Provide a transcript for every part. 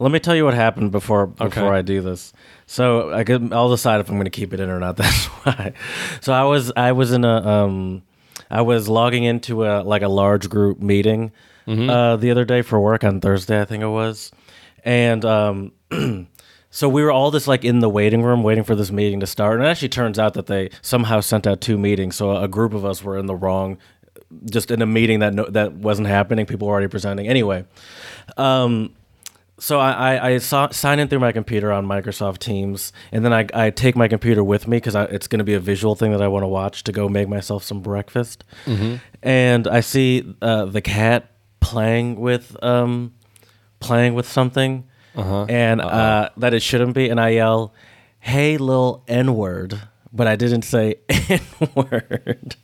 Let me tell you what happened before I do this. So I'll decide if I'm going to keep it in or not. That's why. So I was in a I was logging into a large group meeting the other day for work on Thursday, I think it was, and so we were all just in the waiting room waiting for this meeting to start. And it actually turns out that they somehow sent out two meetings, so a group of us were in the wrong, just in a meeting that wasn't happening. People were already presenting anyway. So I sign in through my computer on Microsoft Teams, and then I take my computer with me because it's going to be a visual thing that I want to watch to go make myself some breakfast. Mm-hmm. And I see the cat playing with something, and that it shouldn't be. And I yell, "Hey, little N-word," but I didn't say N-word.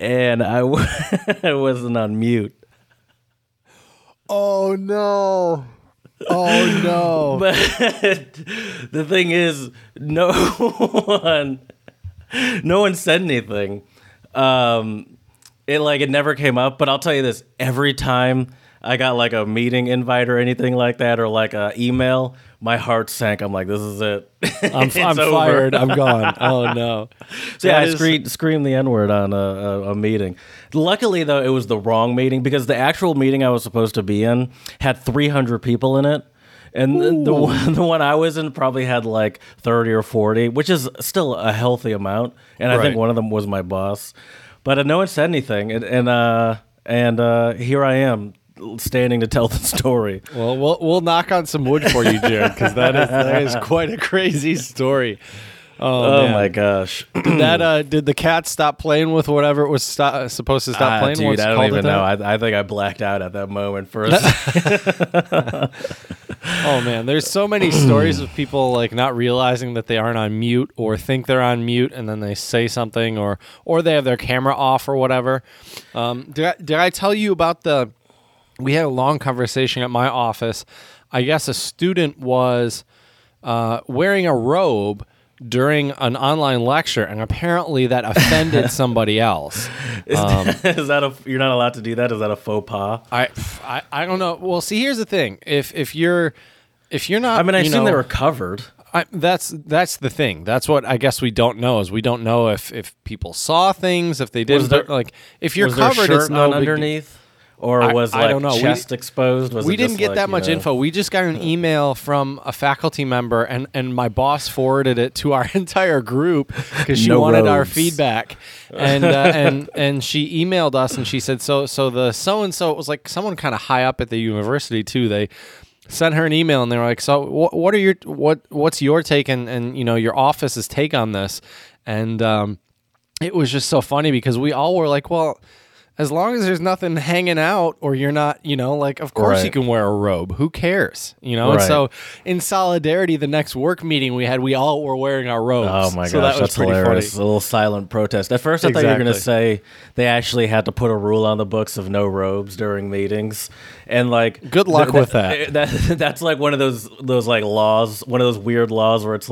And I wasn't on mute. Oh no! Oh no! But the thing is, no one said anything. It never came up. But I'll tell you this: every time I got a meeting invite or anything like that, or an email, my heart sank. I'm like, this is it. I'm fired. I'm gone. Oh no! So yeah, I screamed the N-word on a meeting. Luckily though, it was the wrong meeting because the actual meeting I was supposed to be in had 300 people in it, and the one I was in probably had 30 or 40, which is still a healthy amount. And I think one of them was my boss, but no one said anything. And here I am, standing to tell the story. Well, we'll knock on some wood for you, Jared, because that is quite a crazy story. Oh my gosh! Did the cat stop playing with whatever it was supposed to stop playing? Dude, once I don't even know. I think I blacked out at that moment for a second. Oh man, there's so many stories of people not realizing that they aren't on mute or think they're on mute, and then they say something or they have their camera off or whatever. Did I tell you about the? We had a long conversation at my office. I guess a student was wearing a robe during an online lecture, and apparently that offended somebody else. You're not allowed to do that? Is that a faux pas? I don't know. Well, see, here's the thing. If you're not, I mean, I assume they were covered. That's the thing. That's what I guess we don't know is we don't know if people saw things, if they didn't. If you're covered, it's not underneath. Or was chest exposed? We didn't get that much info. We just got an email from a faculty member, and my boss forwarded it to our entire group because she wanted our feedback. And she emailed us, and she said, so it was someone kind of high up at the university too. They sent her an email, and they were like, so what's your take and your office's take on this? And it was just so funny because we all were like, well, as long as there's nothing hanging out or you're not, of course you can wear a robe. Who cares? Right. And so in solidarity, the next work meeting we had, we all were wearing our robes. Oh, my gosh. So that was pretty hilarious. Funny. A little silent protest. At first, I thought you were going to say they actually had to put a rule on the books of no robes during meetings. And, good luck with that. That's, one of those laws, one of those weird laws where it's,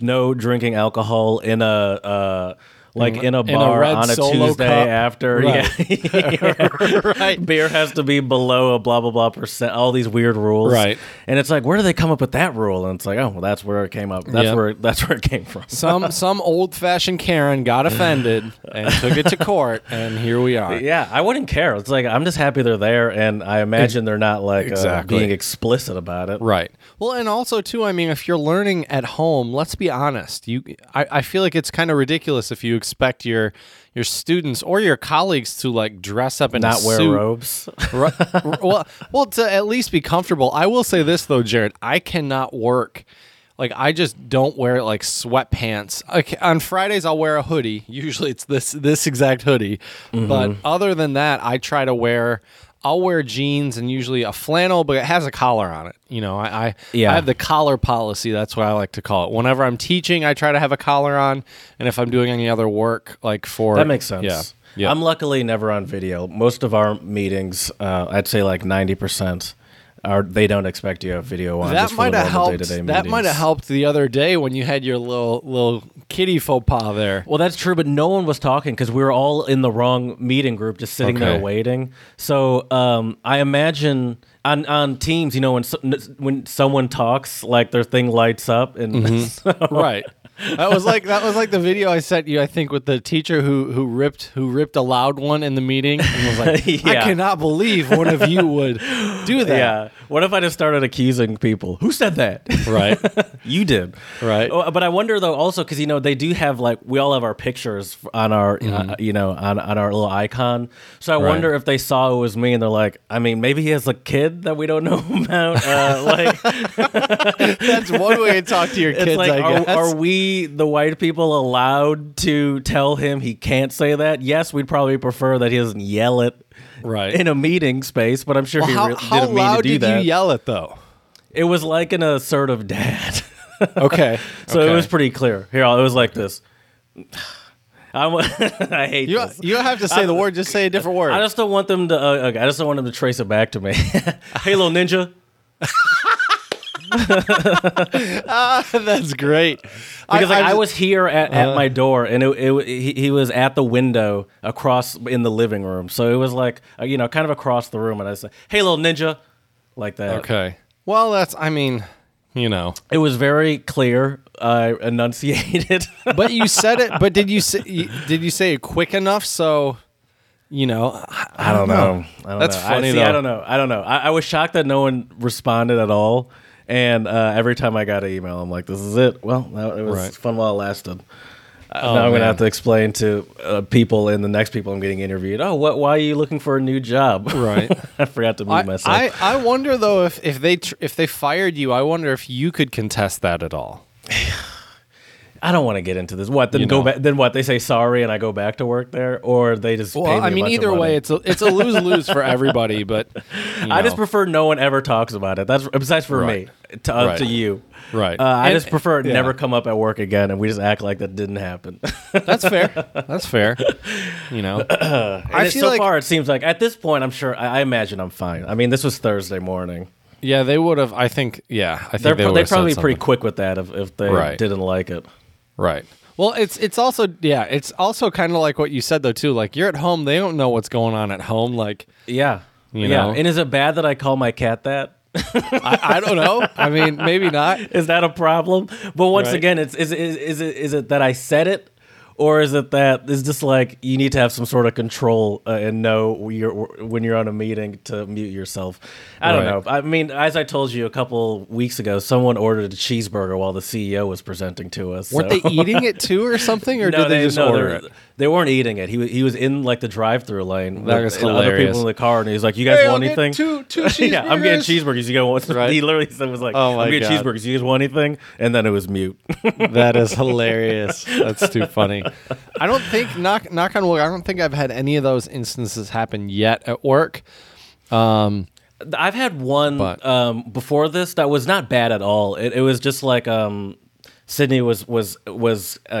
no drinking alcohol in a... in a bar on a Tuesday cup. After, right. Yeah. Right. Beer has to be below a blah, blah, blah %, all these weird rules. Right. And it's where do they come up with that rule? And it's well, that's where it came up. That's where it came from. Some old-fashioned Karen got offended and took it to court, and here we are. Yeah, I wouldn't care. It's I'm just happy they're there, and I imagine they're not, being explicit about it. Right. Well, and also, too, I mean, if you're learning at home, let's be honest. I feel like it's kind of ridiculous if you expect your students or your colleagues to dress up and not wear robes. Well, to at least be comfortable. I will say this though, Jared, I cannot work. I just don't wear sweatpants. On Fridays, I'll wear a hoodie. Usually, it's this exact hoodie. Mm-hmm. But other than that, I try to wear. I'll wear jeans and usually a flannel, but it has a collar on it. I have the collar policy. That's what I like to call it. Whenever I'm teaching, I try to have a collar on, and if I'm doing any other work, that makes sense. Yeah, yeah. I'm luckily never on video. Most of our meetings, I'd say 90%. They don't expect you to have video on. That might have helped. That might have helped the other day when you had your little kitty faux pas there. Well, that's true, but no one was talking because we were all in the wrong meeting group, just sitting there waiting. So I imagine on Teams, you know, when someone talks, like their thing lights up, and so. Right. That was like the video I sent you, I think, with the teacher who ripped a loud one in the meeting and was like, I cannot believe one of you would do that. Yeah. What if I just started accusing people? Who said that? Right. You did. Right. But I wonder though also because, you know, they do have like we all have our pictures on our you know, on our little icon. So I wonder if they saw it was me and they're like, I mean, maybe he has a kid that we don't know about. That's one way to talk to your kids, like, I guess. Are we the white people allowed to tell him he can't say that? Yes, we'd probably prefer that he doesn't yell it in a meeting space, but I'm sure he didn't mean to do that. How loud did you yell it, though? It was like an assertive dad. Okay. It was pretty clear. Here, it was like this. I hate this. You don't have to say the word. Just say a different word. I just don't want them to, I just don't want them to trace it back to me. Hey, little ninja. That's great. Because I was here at my door, and he was at the window across in the living room. So it was like, you know, kind of across the room, and I said, "Hey, little ninja," like that. Okay. Well, you know, it was very clear. I enunciated, but you said it. But did you say it quick enough so? You know, I don't know. That's funny though. I don't know. I was shocked that no one responded at all. And every time I got an email, I'm like, this is it. Well, it was fun while it lasted. Now I'm going to have to explain to people and the next people I'm getting interviewed, why are you looking for a new job? Right. I forgot to mute myself. I wonder, though, if they fired you, I wonder if you could contest that at all. I don't want to get into this. What then? You go back. Then what? They say sorry, and I go back to work there, or they just. Well, either way, it's a lose for everybody. But I just prefer no one ever talks about it. That's besides for me to you. Right. I just prefer it never come up at work again, and we just act like that didn't happen. That's fair. That's fair. You know. Far, it seems like at this point, I'm sure. I imagine I'm fine. I mean, this was Thursday morning. Yeah, they would have. I think. Yeah, I think they're probably pretty quick with that if they didn't like it. Right. Well, it's also kind of like what you said though too. Like you're at home, they don't know what's going on at home. Like you know. And is it bad that I call my cat that? I don't know. I mean, maybe not. Is that a problem? But once again, it's is it that I said it, or is it that it's just like you need to have some sort of control and know when you're on a meeting to mute yourself? I don't know. I mean, as I told you a couple weeks ago, someone ordered a cheeseburger while the CEO was presenting to us. Weren't they eating it too or something, or did they just order it? They weren't eating it. He was in like the drive-through lane with other people in the car, and he's like, "You guys want anything? Two cheeseburgers." Yeah, I'm getting cheeseburgers. You guys want? Right? He literally said, "Was like, oh my I'm getting God. Cheeseburgers. You guys want anything?" And then it was mute. That is hilarious. That's too funny. I don't think knock on wood. I don't think I've had any of those instances happen yet at work. I've had one before this that was not bad at all. It was just like. Sydney was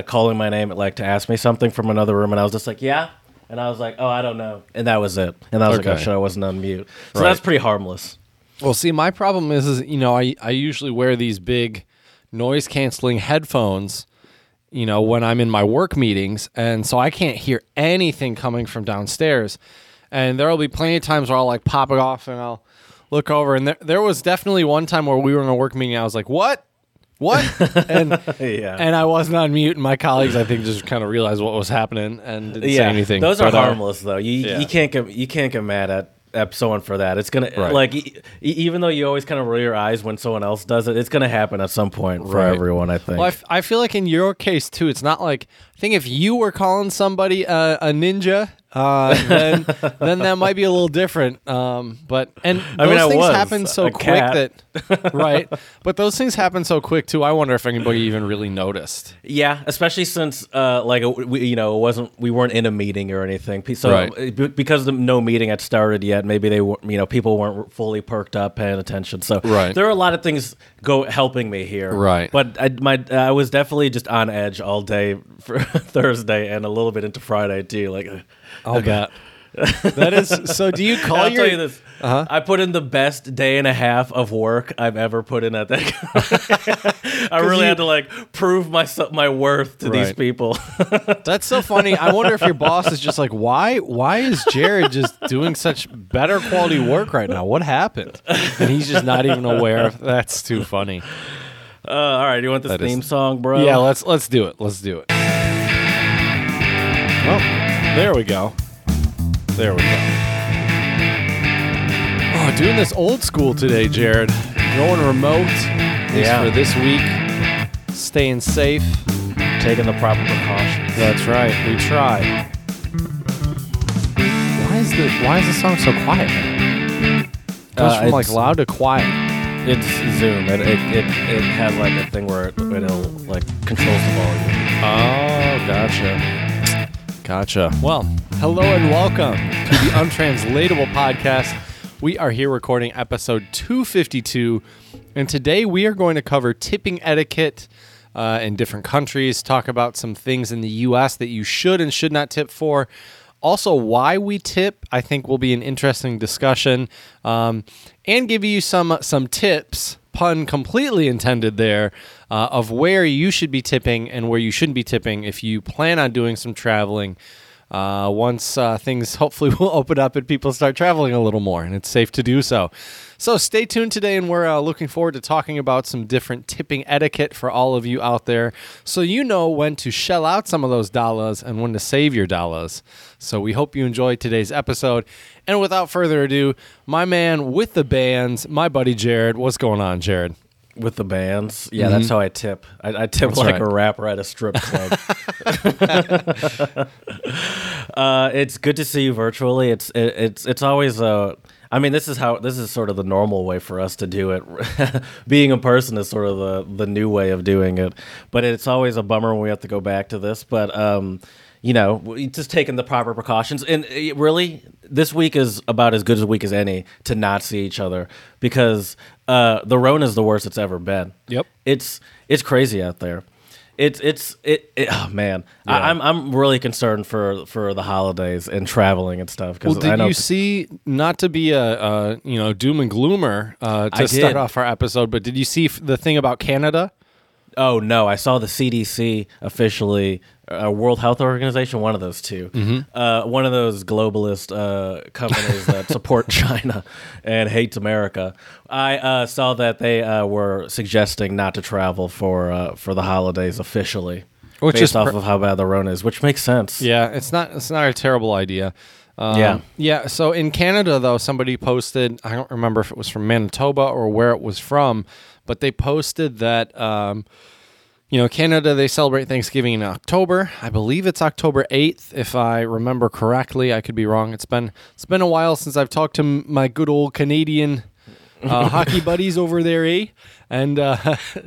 calling my name to ask me something from another room, and I was just like, yeah, and I was like, oh, I don't know, and that was it, and I was like, I'm sure I wasn't on mute, so that's pretty harmless. Well, see, my problem is you know, I usually wear these big noise canceling headphones, you know, when I'm in my work meetings, and so I can't hear anything coming from downstairs, and there will be plenty of times where I'll like pop it off and I'll look over, and there was definitely one time where we were in a work meeting, and I was like, what? And and I wasn't on mute, and my colleagues, I think, just kind of realized what was happening and didn't say anything. Those are harmless, though. You can't get mad at someone for that. It's gonna even though you always kind of roll your eyes when someone else does it, it's gonna happen at some point for everyone. I think. Well, I feel like in your case too, it's not like I think if you were calling somebody a ninja, then that might be a little different. But those things happen so quick too. I wonder if anybody even really noticed. Yeah, especially since we weren't in a meeting or anything. So because no meeting had started yet, maybe they people weren't fully perked up, paying attention. So there are a lot of things helping me here. Right, but I was definitely just on edge all day for Thursday and a little bit into Friday too. Like. Oh God, that is so. Do you call I'll your? Tell you this. I put in the best day and a half of work I've ever put in at that. I really had to prove my worth to these people. That's so funny. I wonder if your boss is just like, why is Jared just doing such better quality work right now? What happened? And he's just not even aware. That's too funny. All right, you want this theme song, bro? Yeah, let's do it. Let's do it. Well, there we go. There we go. Oh, doing this old school today, Jared. Going remote for this week. Staying safe. Taking the proper precautions. That's right. We try. Why is the song so quiet? It goes from loud to quiet. It's Zoom. It has a thing where it'll controls the volume. Oh, gotcha. Well, hello and welcome to the Untranslatablepodcast podcast. We are here recording episode 252, and today we are going to cover tipping etiquette in different countries, talk about some things in the U.S. that you should and should not tip for. Also, why we tip, I think, will be an interesting discussion, and give you some tips, pun completely intended there, of where you should be tipping and where you shouldn't be tipping if you plan on doing some traveling. Once things hopefully will open up and people start traveling a little more and it's safe to do so. So stay tuned today, and we're looking forward to talking about some different tipping etiquette for all of you out there, so you know when to shell out some of those dollars and when to save your dollars. So we hope you enjoy today's episode. And without further ado, my man with the bands, my buddy Jared. What's going on, Jared? With the bands? Yeah, mm-hmm. That's how I tip. I tip a rapper at a strip club. It's good to see you virtually. It's always this is sort of the normal way for us to do it. Being in person is sort of the new way of doing it. But it's always a bummer when we have to go back to this. But just taking the proper precautions. And really, this week is about as good as a week as any to not see each other, because the Rona is the worst it's ever been. Yep, it's crazy out there. Yeah. I'm really concerned for the holidays and traveling and stuff. Well, not to be a doom and gloomer to start off our episode, but did you see the thing about Canada? Oh, no, I saw the CDC officially, World Health Organization, one of those two, mm-hmm. One of those globalist companies that support China and hates America. I saw that they were suggesting not to travel for the holidays officially, which based off of how bad the Rona is, which makes sense. Yeah, it's not a terrible idea. Yeah. So in Canada, though, somebody posted, I don't remember if it was from Manitoba or where it was from, but they posted that, Canada, they celebrate Thanksgiving in October. I believe it's October 8th, if I remember correctly. I could be wrong. It's been a while since I've talked to my good old Canadian hockey buddies over there, eh? And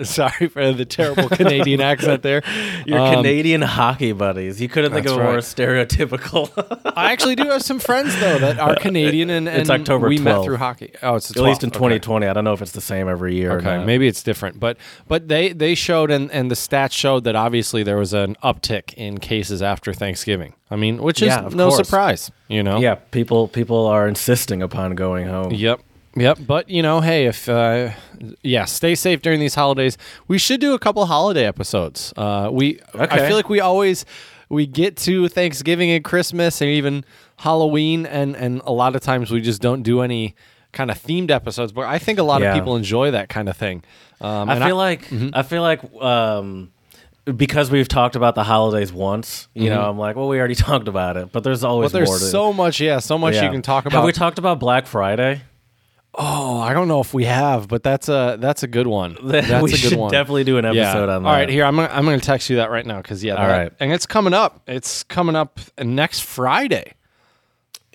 sorry for the terrible Canadian accent there. Your Canadian hockey buddies. You couldn't think of a more stereotypical. I actually do have some friends, though, that are Canadian, and it's October 12th. We met through hockey. Oh, it's the 12th. At least in 2020. I don't know if it's the same every year. Okay, maybe it's different. But they showed, and the stats showed that obviously there was an uptick in cases after Thanksgiving. I mean, which is no surprise, Yeah, people are insisting upon going home. Yep, but hey, if stay safe during these holidays. We should do a couple holiday episodes. I feel like we get to Thanksgiving and Christmas and even Halloween, and a lot of times we just don't do any kind of themed episodes. But I think a lot of people enjoy that kind of thing. I feel like because we've talked about the holidays once, I'm like, well, we already talked about it, but there's always more to it. So much you can talk about. Have we talked about Black Friday? Oh, I don't know if we have, but that's a good one. We should definitely do an episode on that. All right, here, I'm gonna text you that right now, because all right, and it's coming up. It's coming up next Friday.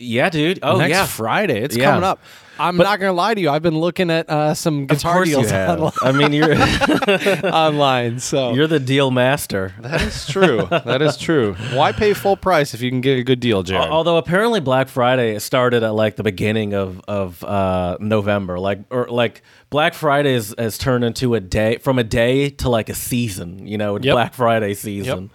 Yeah, dude. Oh, next Friday, it's coming up. I'm not gonna lie to you. I've been looking at some guitar deals online. I mean, you're online, so you're the deal master. That is true. Why pay full price if you can get a good deal, Jared? Although apparently Black Friday started at the beginning of November. Black Friday has turned into a day to a season. Black Friday season. Yep.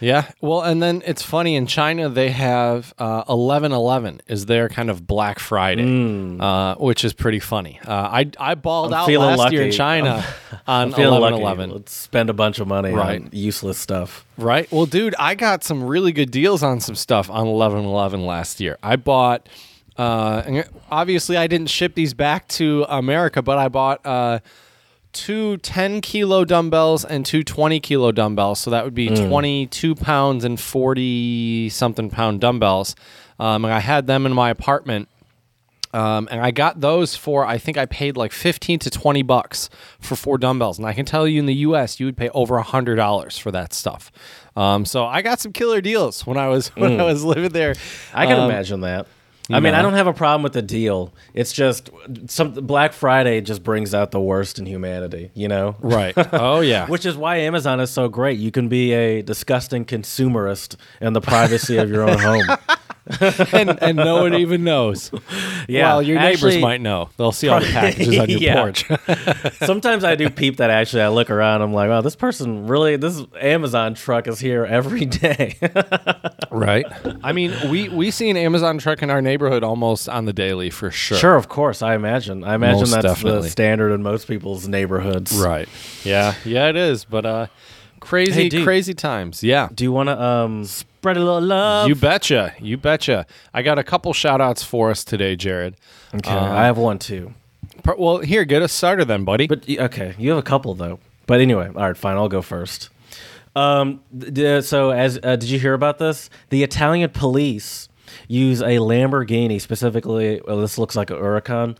Yeah. Well, and then it's funny, in China, they have 11/11 is their kind of Black Friday, which is pretty funny. I balled out last year in China on 11/11. Let's spend a bunch of money on useless stuff. Right. Well, dude, I got some really good deals on some stuff on 11/11 last year. I bought... obviously, I didn't ship these back to America, but I bought two 10-kilo dumbbells and two 20-kilo dumbbells. So that would be 22 pounds and 40-something pound dumbbells. And I had them in my apartment. And I got those for, I think I paid like $15 to $20 for four dumbbells. And I can tell you, in the U.S., you would pay over $100 for that stuff. So I got some killer deals when I was living there. I can imagine that. I mean, I don't have a problem with the deal. It's just Black Friday just brings out the worst in humanity, you know? Right. Oh, yeah. Which is why Amazon is so great. You can be a disgusting consumerist in the privacy of your own home. and no one even knows. Yeah, well, your neighbors might know. They'll see all the packages on your porch. Sometimes I do peep that, actually. I look around. I'm like, oh, this person really, this Amazon truck is here every day. Right. I mean, we see an Amazon truck in our neighborhood almost on the daily, for sure. Sure, of course. I imagine most that's definitely the standard in most people's neighborhoods. Right. Yeah. Yeah, it is. But crazy times. Yeah. Do you want to... spread a little love. You betcha. I got a couple shout outs for us today, Jared. Okay. I have one too. Well, here, get us started then, buddy. But okay, you have a couple though. But anyway, all right, fine, I'll go first. So as did you hear about this? The Italian police use a Lamborghini, specifically, well, this looks like a Lamborghini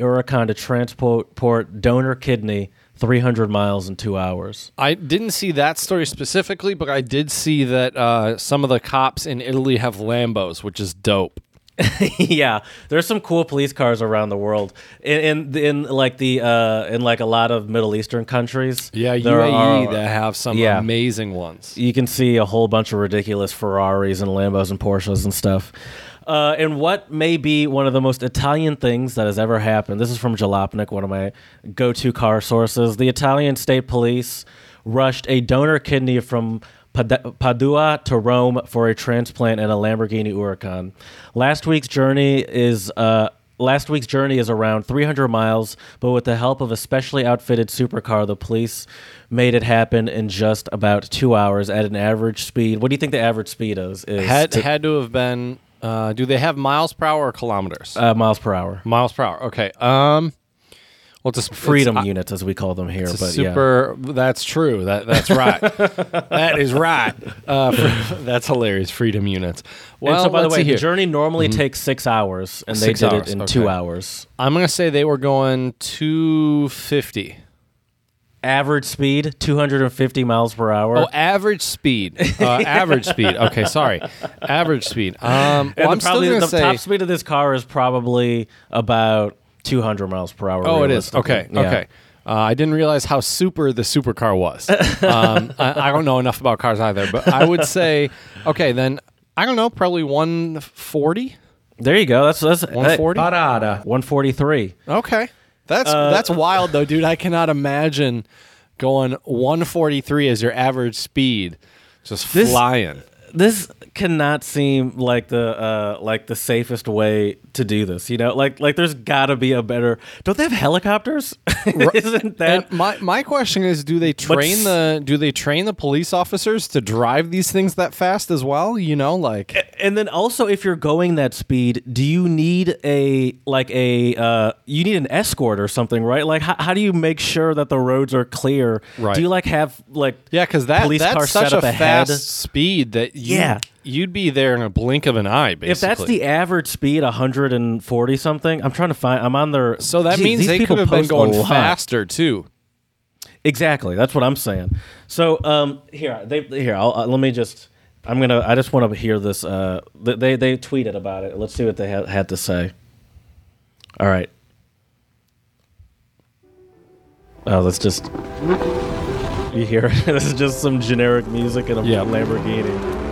Huracan to transport donor kidney 300 miles in 2 hours. I didn't see that story specifically, but I did see that some of the cops in Italy have Lambos, which is dope. Yeah, there's some cool police cars around the world. In a lot of Middle Eastern countries. Yeah, UAE that have some amazing ones. You can see a whole bunch of ridiculous Ferraris and Lambos and Porsches and stuff. And what may be one of the most Italian things that has ever happened, this is from Jalopnik, one of my go-to car sources, the Italian state police rushed a donor kidney from Padua to Rome for a transplant in a Lamborghini Huracan. Last week's journey is around 300 miles, but with the help of a specially outfitted supercar, the police made it happen in just about 2 hours at an average speed. What do you think the average speed is? Had to have been... do they have miles per hour or kilometers? Miles per hour. Miles per hour. Okay. Well, it's freedom units, as we call them here. It's yeah. That's true. That's right. That is right. That's hilarious. Freedom units. Well, and so by the way, the journey normally takes 6 hours, and they did it in 2 hours. I'm gonna say they were going 250. Average speed, 250 miles per hour. Oh, average speed. Average speed. Okay, sorry. Average speed. I'm still going to say... The top speed of this car is probably about 200 miles per hour. Oh, it is. Okay, yeah. Okay. I didn't realize how super the supercar was. I don't know enough about cars either, but I would say, okay, then, I don't know, probably 140? There you go. That's 140? 143. Okay. That's wild, though, dude. I cannot imagine going 143 as your average speed, flying. This cannot seem like the safest way to do this, you know? Like there's got to be a better... Don't they have helicopters? Isn't that... And my question is, do they train the police officers to drive these things that fast as well, you know, like... And then also, if you're going that speed, do you need you need an escort or something, right? Like, how do you make sure that the roads are clear? Right. Do you because that's such a fast speed that you'd be there in a blink of an eye, basically. If that's the average speed, 140 something, I'm trying to find... I'm on their... So that means they could have been going faster too. Exactly, that's what I'm saying. So I just want to hear this. They tweeted about it. Let's see what they had to say. All right. Oh, let's just... You hear it? This is just some generic music in a Lamborghini.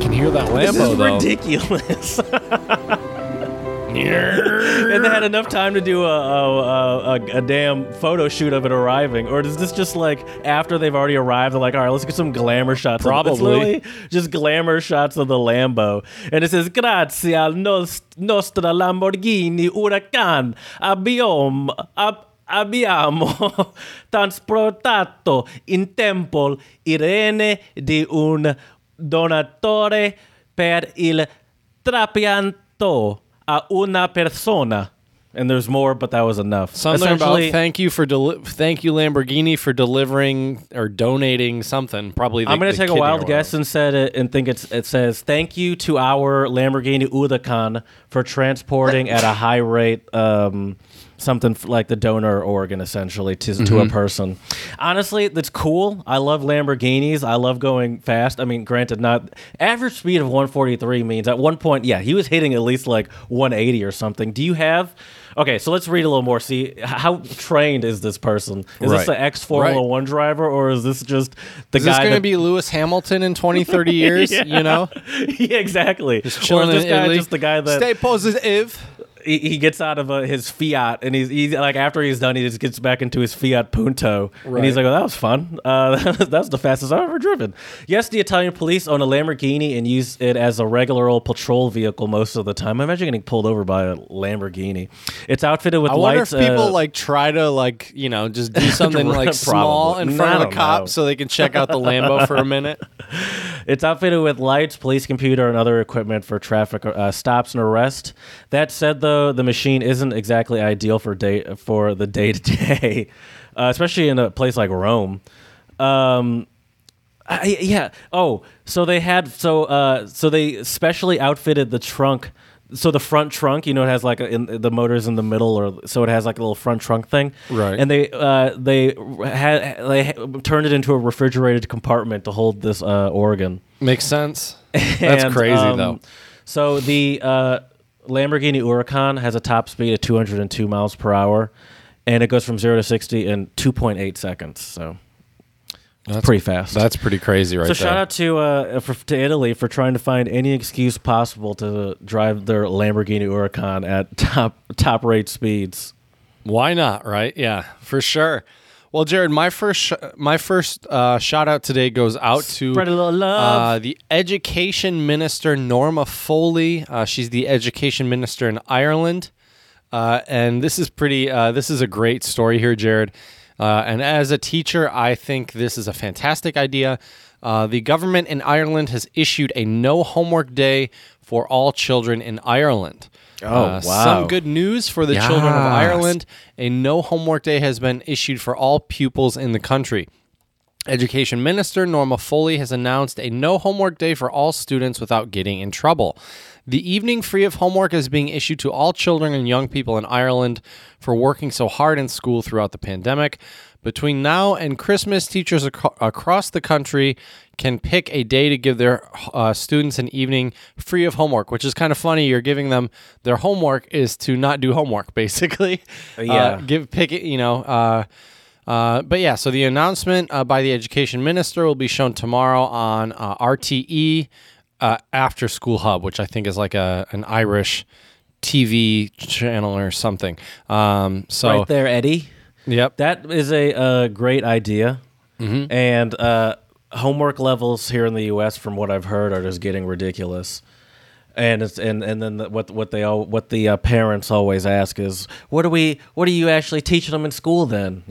Can hear that Lambo, though. This is ridiculous. And they had enough time to do a damn photo shoot of it arriving. Or is this just like after they've already arrived, they're like, all right, let's get some glamour shots. Probably. Just glamour shots of the Lambo. And it says, grazie al nostra Lamborghini Huracan abbiamo trasportato in tempo Irene di un donatore per il trapianto a una persona. And there's more, but that was enough. Something about thank you Lamborghini for delivering or donating something. Probably the, I'm going to take a wild guess and said it and think it says thank you to our Lamborghini Huracan for transporting at a high rate something like the donor organ essentially to a person. Honestly, that's cool. I love Lamborghinis. I love going fast. I mean, granted, not average speed of 143 means at one point, yeah, he was hitting at least like 180 or something. Do you have? Okay, so let's read a little more. See, how trained is this person? Is this an ex-Formula 1 driver, or is this just the guy? Is this going to be Lewis Hamilton in 20, 30 years, you know? Yeah, exactly. Just chilling, or is this guy just the guy that... Stay positive. He gets out of his Fiat, and he's like, after he's done, he just gets back into his Fiat Punto, and he's like, "Oh, that was fun. That's the fastest I've ever driven." Yes, the Italian police own a Lamborghini and use it as a regular old patrol vehicle most of the time. I imagine getting pulled over by a Lamborghini. It's outfitted with lights. I wonder if people try to just do something small in front of a cop so they can check out the Lambo for a minute. It's outfitted with lights, police computer, and other equipment for traffic stops and arrest. That said, though, the machine isn't exactly ideal for the day-to-day, especially in a place like Rome. So they specially outfitted the trunk. So the front trunk, it has the motor's in the middle, so it has a little front trunk thing. Right. And they turned it into a refrigerated compartment to hold this organ. Makes sense. That's crazy though. So the Lamborghini Huracan has a top speed of 202 miles per hour, and it goes from 0 to 60 in 2.8 seconds. So that's pretty fast. That's pretty crazy, right? So shout out to Italy for trying to find any excuse possible to drive their Lamborghini Huracan at top rate speeds. Why not, right? Yeah, for sure. Well, Jared, my first shout out today goes out to the Education Minister Norma Foley. She's the Education Minister in Ireland, and this is pretty. This is a great story here, Jared. And as a teacher, I think this is a fantastic idea. The government in Ireland has issued a no homework day for all children in Ireland. Wow. Some good news for the children of Ireland. A no homework day has been issued for all pupils in the country. Education Minister Norma Foley has announced a no homework day for all students without getting in trouble. The evening free of homework is being issued to all children and young people in Ireland for working so hard in school throughout the pandemic. Between now and Christmas, teachers across the country can pick a day to give their students an evening free of homework, which is kind of funny. You're giving them their homework is to not do homework, basically. So the announcement by the Education Minister will be shown tomorrow on RTE After School Hub, which I think is like an Irish TV channel or something. Right there, Eddie. Yep. That is a great idea. Mm-hmm. And homework levels here in the U.S., from what I've heard, are just getting ridiculous. And it's and then what the parents always ask is, what are you actually teaching them in school then,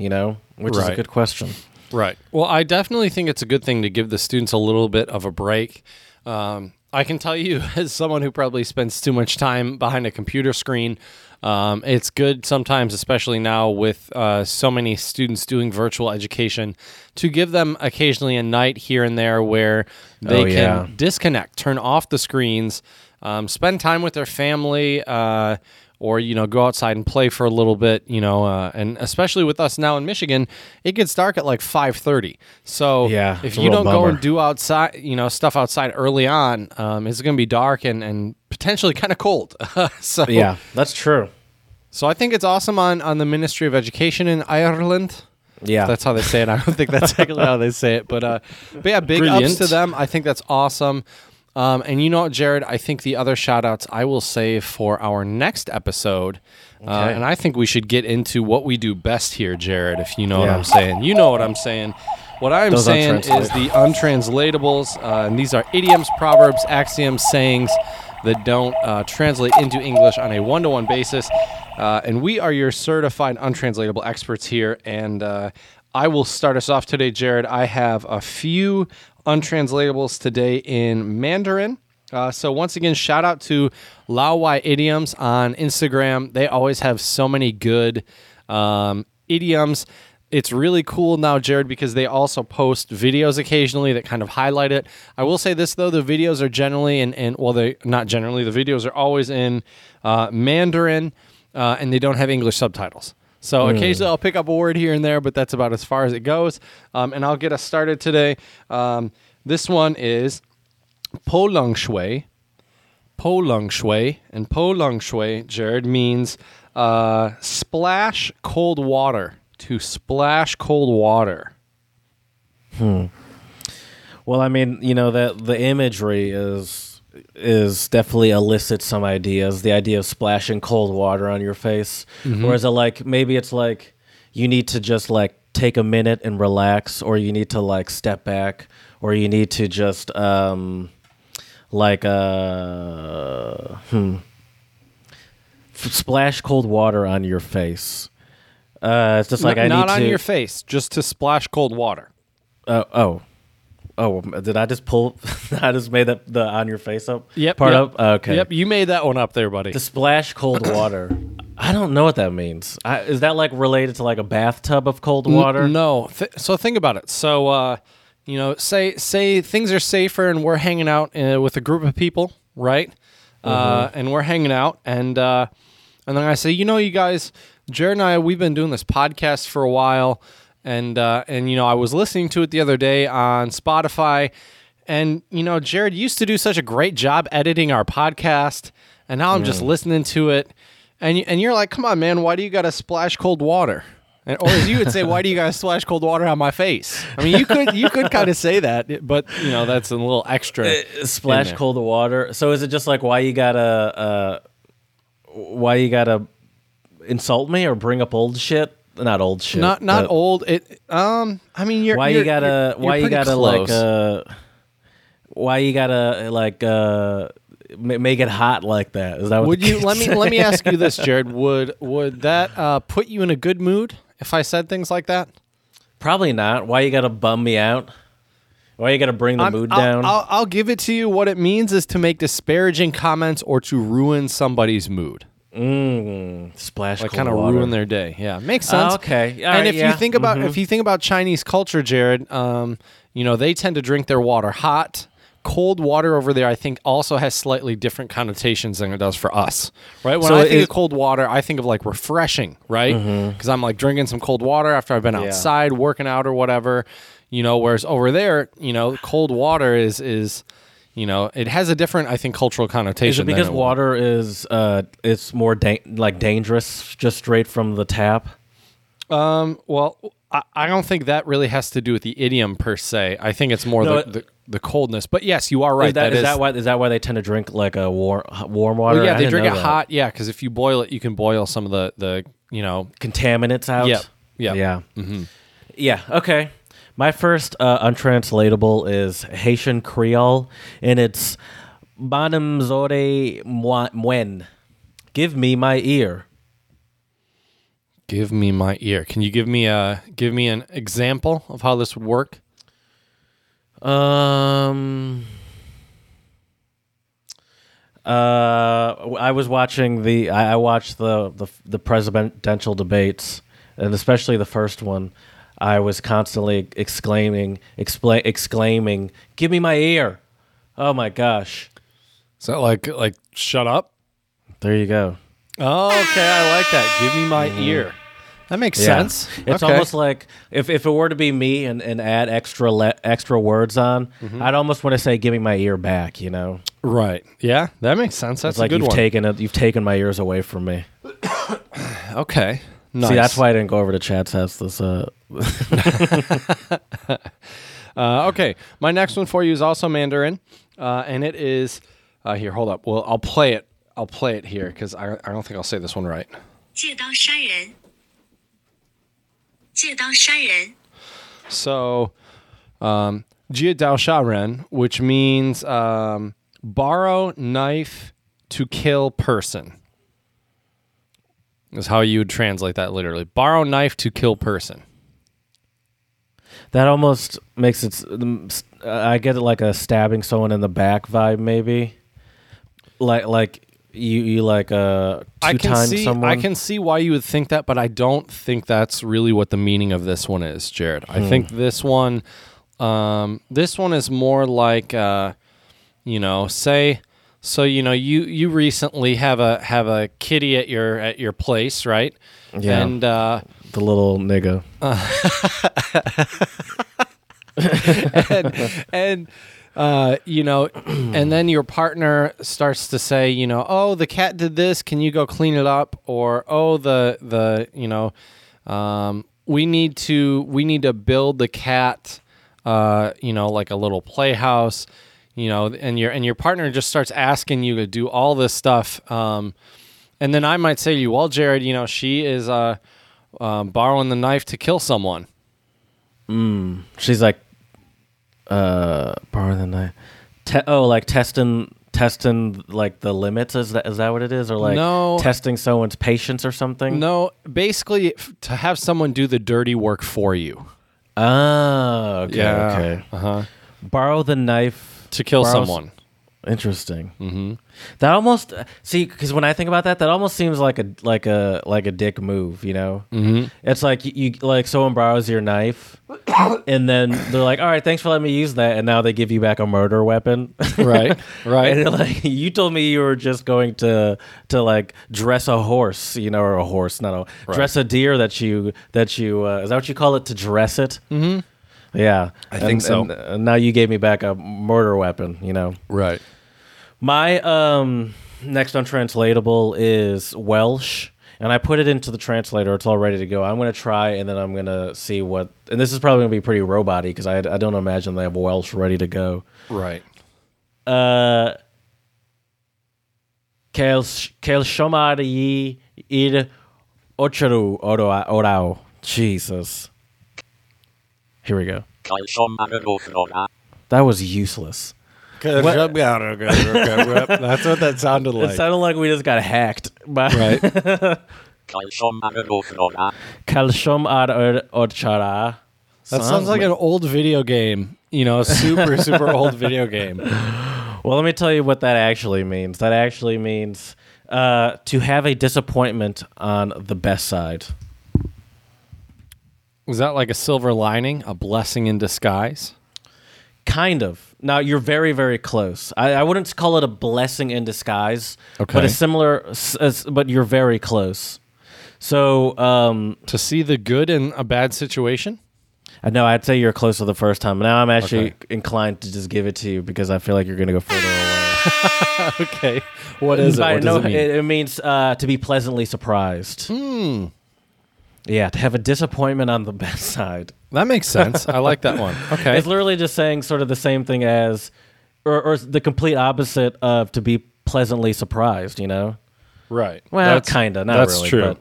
which is a good question. Right. Well, I definitely think it's a good thing to give the students a little bit of a break. I can tell you, as someone who probably spends too much time behind a computer screen, it's good sometimes, especially now with so many students doing virtual education, to give them occasionally a night here and there where they can disconnect, turn off the screens, spend time with their family, or go outside and play for a little bit. And especially with us now in Michigan, it gets dark at like 5:30. So if you don't go and do outside, stuff outside early on, it's going to be dark and potentially kind of cold. So that's true. So I think it's awesome on the Ministry of Education in Ireland. Yeah, if that's how they say it. I don't think that's exactly how they say it, but big ups to them. I think that's awesome. And you know what, Jared, I think the other shout-outs I will save for our next episode. Okay. And I think we should get into what we do best here, Jared, if you know what I'm saying. You know what I'm saying. What I'm saying is the untranslatables, and these are idioms, proverbs, axioms, sayings that don't translate into English on a one-to-one basis. And we are your certified untranslatable experts here. And I will start us off today, Jared. I have a few untranslatables today in Mandarin. So once again, shout out to Laowai Idioms on Instagram. They always have so many good idioms. It's really cool now, Jared, because they also post videos occasionally that kind of highlight it. I will say this, though. The videos are generally the videos are always in Mandarin, and they don't have English subtitles. So occasionally I'll pick up a word here and there, but that's about as far as it goes. And I'll get us started today. This one is Po Lung Shui. And Po Lung Shui, Jared, means splash cold water. To splash cold water. Well, I mean, you know, that the imagery is definitely elicits some ideas. The idea of splashing cold water on your face. Whereas maybe it's like you need to just like take a minute and relax, or you need to like step back, or you need to just splash cold water on your face. It's just like not on your face, just to splash cold water. Did I just pull? I just made that the on your face up. Yep, part up. Okay. Yep, you made that one up there, buddy. To splash cold water. I don't know what that means. Is that like related to like a bathtub of cold water? No. So think about it. So you know, say things are safer, and we're hanging out with a group of people, right? And we're hanging out, and then I say, you know, you guys. Jared and I, we've been doing this podcast for a while, and you know, I was listening to it the other day on Spotify, and you know, Jared used to do such a great job editing our podcast, and now I'm just listening to it, and you're like, come on, man, why do you got to splash cold water? And, or as you would say, why do you guys splash cold water on my face? I mean, you could kind of say that, but you know, that's a little extra. Splash cold water. So is it just like why you gotta insult me or bring up old shit? Not old shit. Not old. It. I mean, you're. Why you're, you gotta? You're why you gotta close. Like? Why you gotta like? Make it hot like that? Is that what? Would you let me ask you this, Jared? Would that put you in a good mood if I said things like that? Probably not. Why you gotta bum me out? Why you gotta bring the mood down? I'll give it to you. What it means is to make disparaging comments or to ruin somebody's mood. Splash cold kind of water. Ruin their day. Yeah, makes sense. Okay. All and right, if yeah. you think about if you think about Chinese culture, Jared, you know, they tend to drink their water hot. Cold water over there, I think, also has slightly different connotations than it does for us, right? When I think of cold water, I think of like refreshing, right? Because I'm like drinking some cold water after I've been outside working out or whatever, you know. Whereas over there, you know, cold water is. You know, it has a different, I think, cultural connotation. Is it because water is it's more dangerous just straight from the tap? Well, I don't think that really has to do with the idiom per se. I think it's more the coldness. But yes, you are right. Is that why they tend to drink like a warm water? Well, yeah, they drink it hot. Yeah, because if you boil it, you can boil some of the you know contaminants out. Yeah. Mm-hmm. Yeah. Okay. My first untranslatable is Haitian Creole, and it's Bonam Zore Mwen. Give me my ear. Give me my ear. Can you give me an example of how this would work? I was watching I watched the presidential debates, and especially the first one. I was constantly exclaiming, "Give me my ear!" Oh my gosh! Is that like shut up? There you go. Oh, okay, I like that. Give me my ear. That makes sense. It's almost like if it were to be me and add extra words on, I'd almost want to say, "Give me my ear back," you know? Right? Yeah, that makes sense. That's it's like a good you've one. You've taken my ears away from me. Okay. Nice. See, that's why I didn't go over to Chad's house this. Okay, my next one for you is also Mandarin. And it is here. Hold up. Well, I'll play it. I'll play it here because I don't think I'll say this one right. 借刀杀人. 借刀杀人. So, jie dao sha ren, which means borrow knife to kill person. Is how you would translate that literally. Borrow knife to kill person. That almost makes it. I get it like a stabbing someone in the back vibe, maybe. Like you two-time someone. I can see why you would think that, but I don't think that's really what the meaning of this one is, Jared. I think this one is more like, say. So you recently have a kitty at your place, right? Yeah. And the little nigga. And then your partner starts to say, oh, the cat did this. Can you go clean it up? Or oh, we need to build the cat, like a little playhouse. And your partner just starts asking you to do all this stuff, and then I might say to you, "Well, Jared, she is borrowing the knife to kill someone." She's like, borrowing the knife. Like testing like the limits. Is that what it is, or like testing someone's patience or something? No, basically to have someone do the dirty work for you. Oh, okay, yeah. Okay, borrow the knife. To kill someone. Interesting. Mm-hmm. That almost because when I think about that almost seems like a dick move, Mm-hmm. It's like you like someone borrows your knife, and then they're like, "All right, thanks for letting me use that," and now they give you back a murder weapon. Right. And they're like, "You told me you were just going to like dress a horse, or a horse, dress a deer that you is that what you call it, to dress it?" Mm-hmm. Yeah, I think so. And now you gave me back a murder weapon, Right. My next untranslatable is Welsh, and I put it into the translator. It's all ready to go. I'm going to try, and then I'm going to see what... And this is probably going to be pretty robot-y, because I don't imagine they have Welsh ready to go. Right. Cael siomad i i'r ocheru orau. Jesus. Here we go. That was useless. That's what that sounded like. It sounded like we just got hacked. Right. That sounds like an old video game. A super, super old video game. Well, let me tell you what that actually means. That actually means to have a disappointment on the best side. Was that like a silver lining, a blessing in disguise? Kind of. Now, you're very, very close. I wouldn't call it a blessing in disguise, okay. But a similar. But you're very close. So to see the good in a bad situation? No, I'd say you're closer the first time. Now I'm actually inclined to just give it to you because I feel like you're going to go further away. Okay. What is it? What does it mean? It means to be pleasantly surprised. Hmm. Yeah, to have a disappointment on the best side. That makes sense. I like that one. Okay. It's literally just saying sort of the same thing as, or the complete opposite of to be pleasantly surprised, Right. Well, kind of. Not really. That's true. But.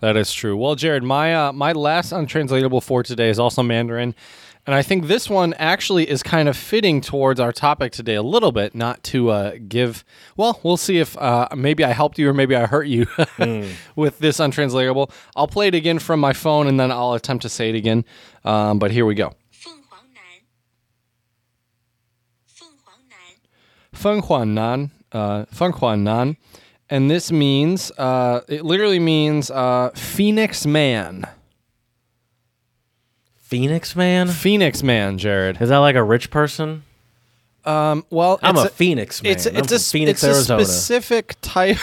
That is true. Well, Jared, my last untranslatable for today is also Mandarin, and I think this one actually is kind of fitting towards our topic today a little bit, not to give... Well, we'll see if maybe I helped you or maybe I hurt you with this untranslatable. I'll play it again from my phone, and then I'll attempt to say it again, but here we go. Fenghuangnan. And this means, it literally means Phoenix Man. Phoenix Man? Phoenix Man, Jared. Is that like a rich person? Well, I'm a Phoenix Man. It's a specific type.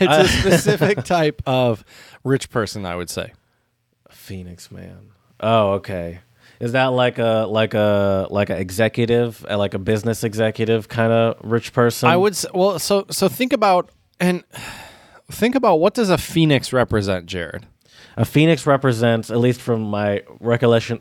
A specific type of rich person, I would say. Phoenix Man. Oh, okay. Is that like a executive, like a business executive kind of rich person? I would. Well, so think about. And think about, what does a phoenix represent, Jared? A phoenix represents, at least from my recollection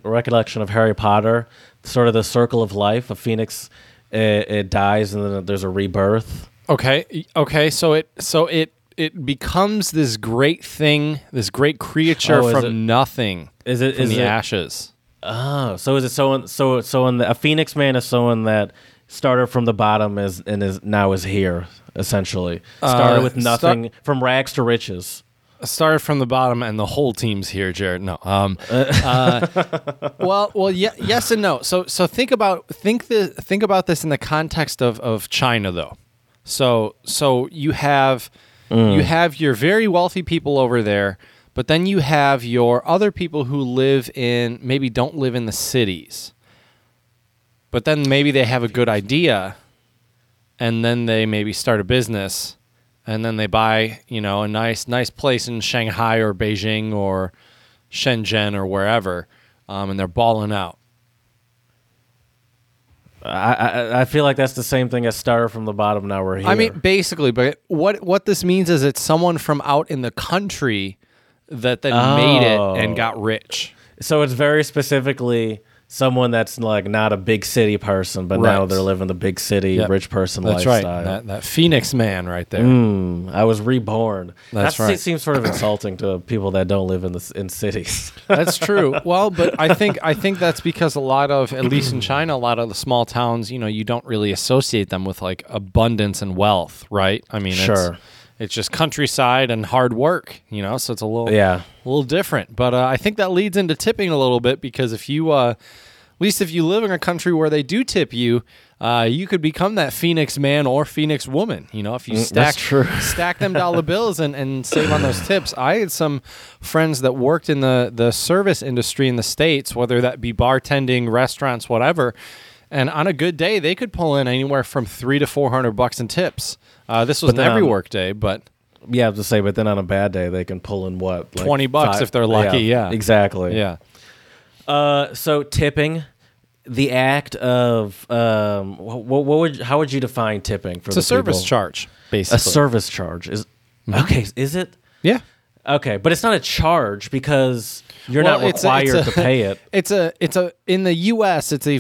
of Harry Potter, sort of the circle of life. A phoenix it dies and then there's a rebirth. Okay. So it becomes this great thing, this great creature nothing. Is it from the ashes? Oh, so a Phoenix Man is someone that started from the bottom and is now here essentially. Started with nothing, from rags to riches. Started from the bottom, and the whole team's here, Jared. No. Yes and no. So think about this in the context of China, though. So you have your very wealthy people over there, but then you have your other people who don't live in the cities, but then maybe they have a good idea, and then they maybe start a business. And then they buy, a nice place in Shanghai or Beijing or Shenzhen or wherever, and they're balling out. I feel like that's the same thing as started from the bottom. Now we're here. I mean, basically, but what this means is it's someone from out in the country that then made it and got rich. So it's very specifically someone that's like not a big city person, but right. Now they're living the big city, rich person lifestyle. That's right. That Phoenix Man right there. I was reborn. That's right. It seems sort of insulting to people that don't live in cities. That's true. Well, but I think that's because a lot of, at least in China, a lot of the small towns, you don't really associate them with like abundance and wealth, right? I mean, sure. It's just countryside and hard work, so it's a little different. But I think that leads into tipping a little bit, because if you, at least if you live in a country where they do tip you, you could become that Phoenix Man or Phoenix Woman. If you stack them dollar bills and save on those tips. I had some friends that worked in the service industry in the States, whether that be bartending, restaurants, whatever. And on a good day, they could pull in anywhere from $300 to $400 in tips. This wasn't every work day, but... Yeah, I have to say, but then on a bad day, they can pull in what? Like $20 if they're lucky, yeah. Exactly. Yeah. So tipping, the act of... how would you define tipping for the people? It's a service charge, basically. A service charge. Is it? Yeah. Okay, but it's not a charge because you're not required to pay it. In the U.S. it's a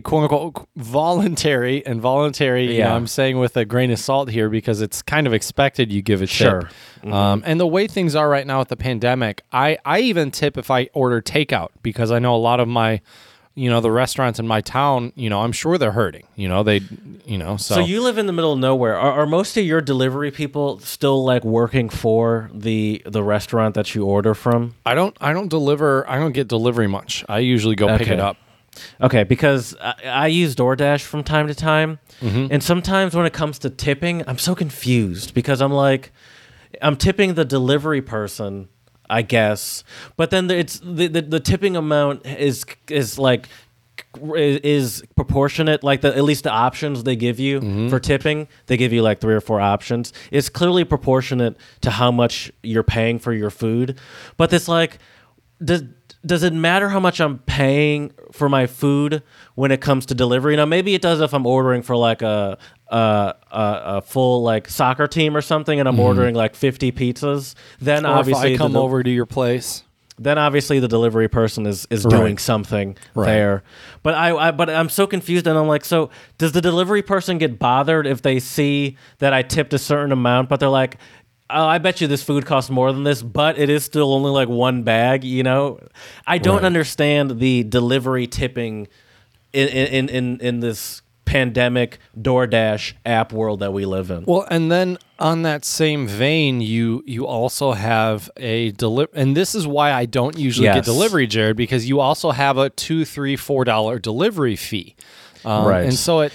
quote unquote voluntary. Yeah. I'm saying with a grain of salt here because it's kind of expected you give a tip. Sure. Mm-hmm. And the way things are right now with the pandemic, I even tip if I order takeout because I know a lot of my, the restaurants in my town, I'm sure they're hurting. So you live in the middle of nowhere. Are most of your delivery people still like working for the restaurant that you order from? I don't get delivery much. I usually go pick it up. Okay, because I use DoorDash from time to time. Mm-hmm. And sometimes when it comes to tipping, I'm so confused because I'm like, I'm tipping the delivery person, I guess, but then it's the tipping amount is proportionate. Like at least the options they give you for tipping, they give you like 3 or 4 options. It's clearly proportionate to how much you're paying for your food. But it's like, does it matter how much I'm paying for my food when it comes to delivery? Now maybe it does if I'm ordering for like a full like soccer team or something, and I'm ordering like 50 pizzas. Then or obviously if I come over to your place. Then obviously the delivery person is doing something there. But I'm so confused, and I'm like, so does the delivery person get bothered if they see that I tipped a certain amount, but they're like, oh, I bet you this food costs more than this, but it is still only like one bag, I don't understand the delivery tipping in this pandemic DoorDash app world that we live in. Well, and then on that same vein, you also have a delivery, and this is why I don't usually get delivery, Jared, because you also have a $2, $3, $4 delivery fee. And so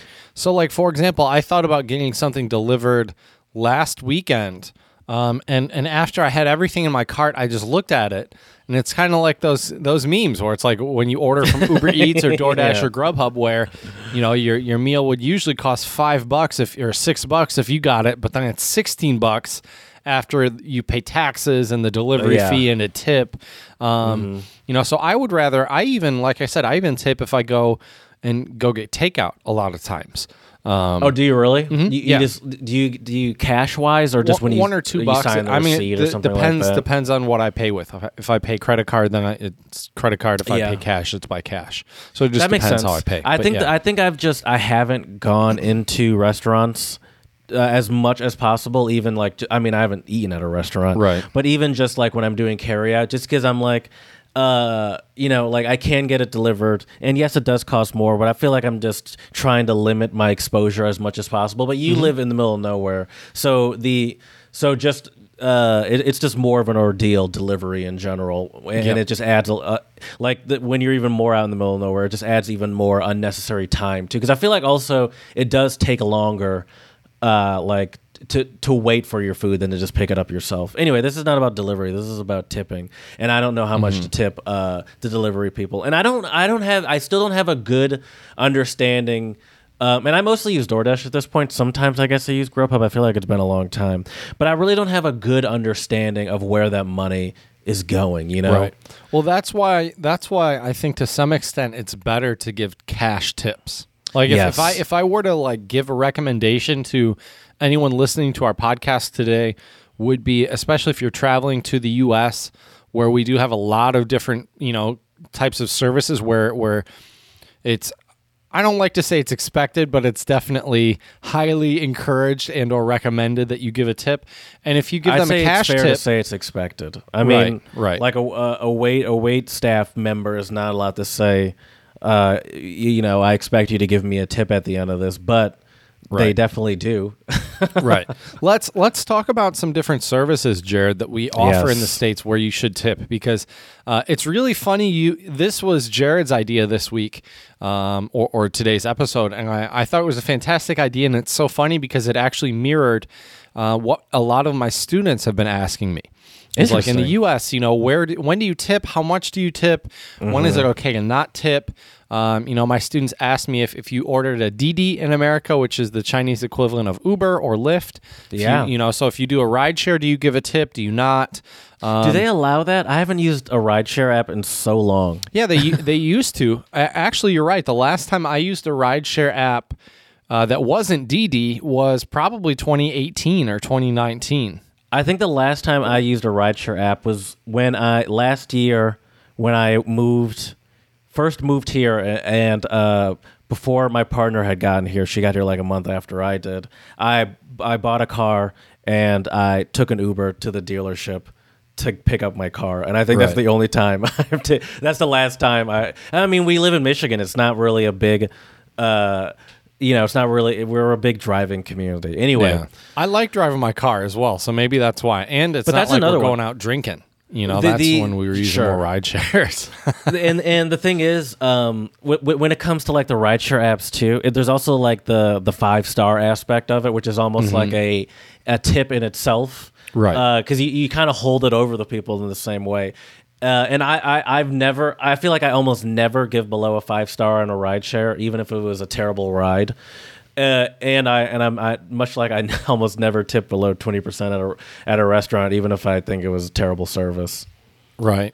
like, for example, I thought about getting something delivered last weekend. And after I had everything in my cart, I just looked at it, and it's kind of like those memes where it's like when you order from Uber Eats or DoorDash or Grubhub, where your meal would usually cost $5 or $6 if you got it, but then it's $16 after you pay taxes and the delivery fee and a tip. So I would rather, like I said, I even tip if I go get takeout a lot of times. Oh, do you really? Mm-hmm. You just do you cash wise or just when you $1 or $2? I mean, depends on what I pay with. If I pay credit card, then it's credit card. If I pay cash, it's by cash. So it just depends how I pay. I haven't gone into restaurants as much as possible. Even I haven't eaten at a restaurant, right? But even just like when I'm doing carryout, just because I'm like. I can get it delivered, and yes, it does cost more, but I feel like I'm just trying to limit my exposure as much as possible. But you live in the middle of nowhere, it's just more of an ordeal, delivery in general, and it just adds when you're even more out in the middle of nowhere, it just adds even more unnecessary time too. Because I feel like also it does take longer, to wait for your food than to just pick it up yourself. Anyway, this is not about delivery. This is about tipping, and I don't know how much to tip the delivery people. And I still don't have a good understanding. And I mostly use DoorDash at this point. Sometimes I guess I use Grubhub. I feel like it's been a long time, but I really don't have a good understanding of where that money is going. You know, right? Well, that's why I think to some extent it's better to give cash tips. Like if I were to give a recommendation to anyone listening to our podcast today, would be, especially if you're traveling to the U.S. where we do have a lot of different types of services where it's, I don't like to say it's expected, but it's definitely highly encouraged and or recommended that you give a tip. And if you give them a cash tip, it's fair to say it's expected. I mean, right. Like a wait staff member is not allowed to say, I expect you to give me a tip at the end of this, but right. They definitely do. Right. Let's talk about some different services, Jared, that we offer in the States where you should tip, because it's really funny. This was Jared's idea this week or today's episode, and I thought it was a fantastic idea, and it's so funny because it actually mirrored what a lot of my students have been asking me. It's like in the U.S., when do you tip? How much do you tip? Mm-hmm. When is it okay to not tip? My students asked me if you ordered a Didi in America, which is the Chinese equivalent of Uber or Lyft. Yeah. So if you do a rideshare, do you give a tip? Do you not? Do they allow that? I haven't used a rideshare app in so long. Yeah, they used to. Actually, you're right. The last time I used a rideshare app that wasn't Didi was probably 2018 or 2019. I think the last time I used a rideshare app was last year when I first moved here, and before my partner had gotten here. She got here like a month after I did. I bought a car and I took an Uber to the dealership to pick up my car, and I think that's the only time. That's the last time. I mean, we live in Michigan. It's not really a big. We're a big driving community. Anyway. Yeah. I like driving my car as well, so maybe that's why. And it's not like we're going out drinking. That's when we were using more ride shares. and the thing is, when it comes to the ride share apps too, there's also the 5-star aspect of it, which is almost like a tip in itself. Right. Because you kind of hold it over the people in the same way. And I feel like I almost never give below a 5-star on a ride share, even if it was a terrible ride. I almost never tip below 20% at a restaurant, even if I think it was a terrible service. Right.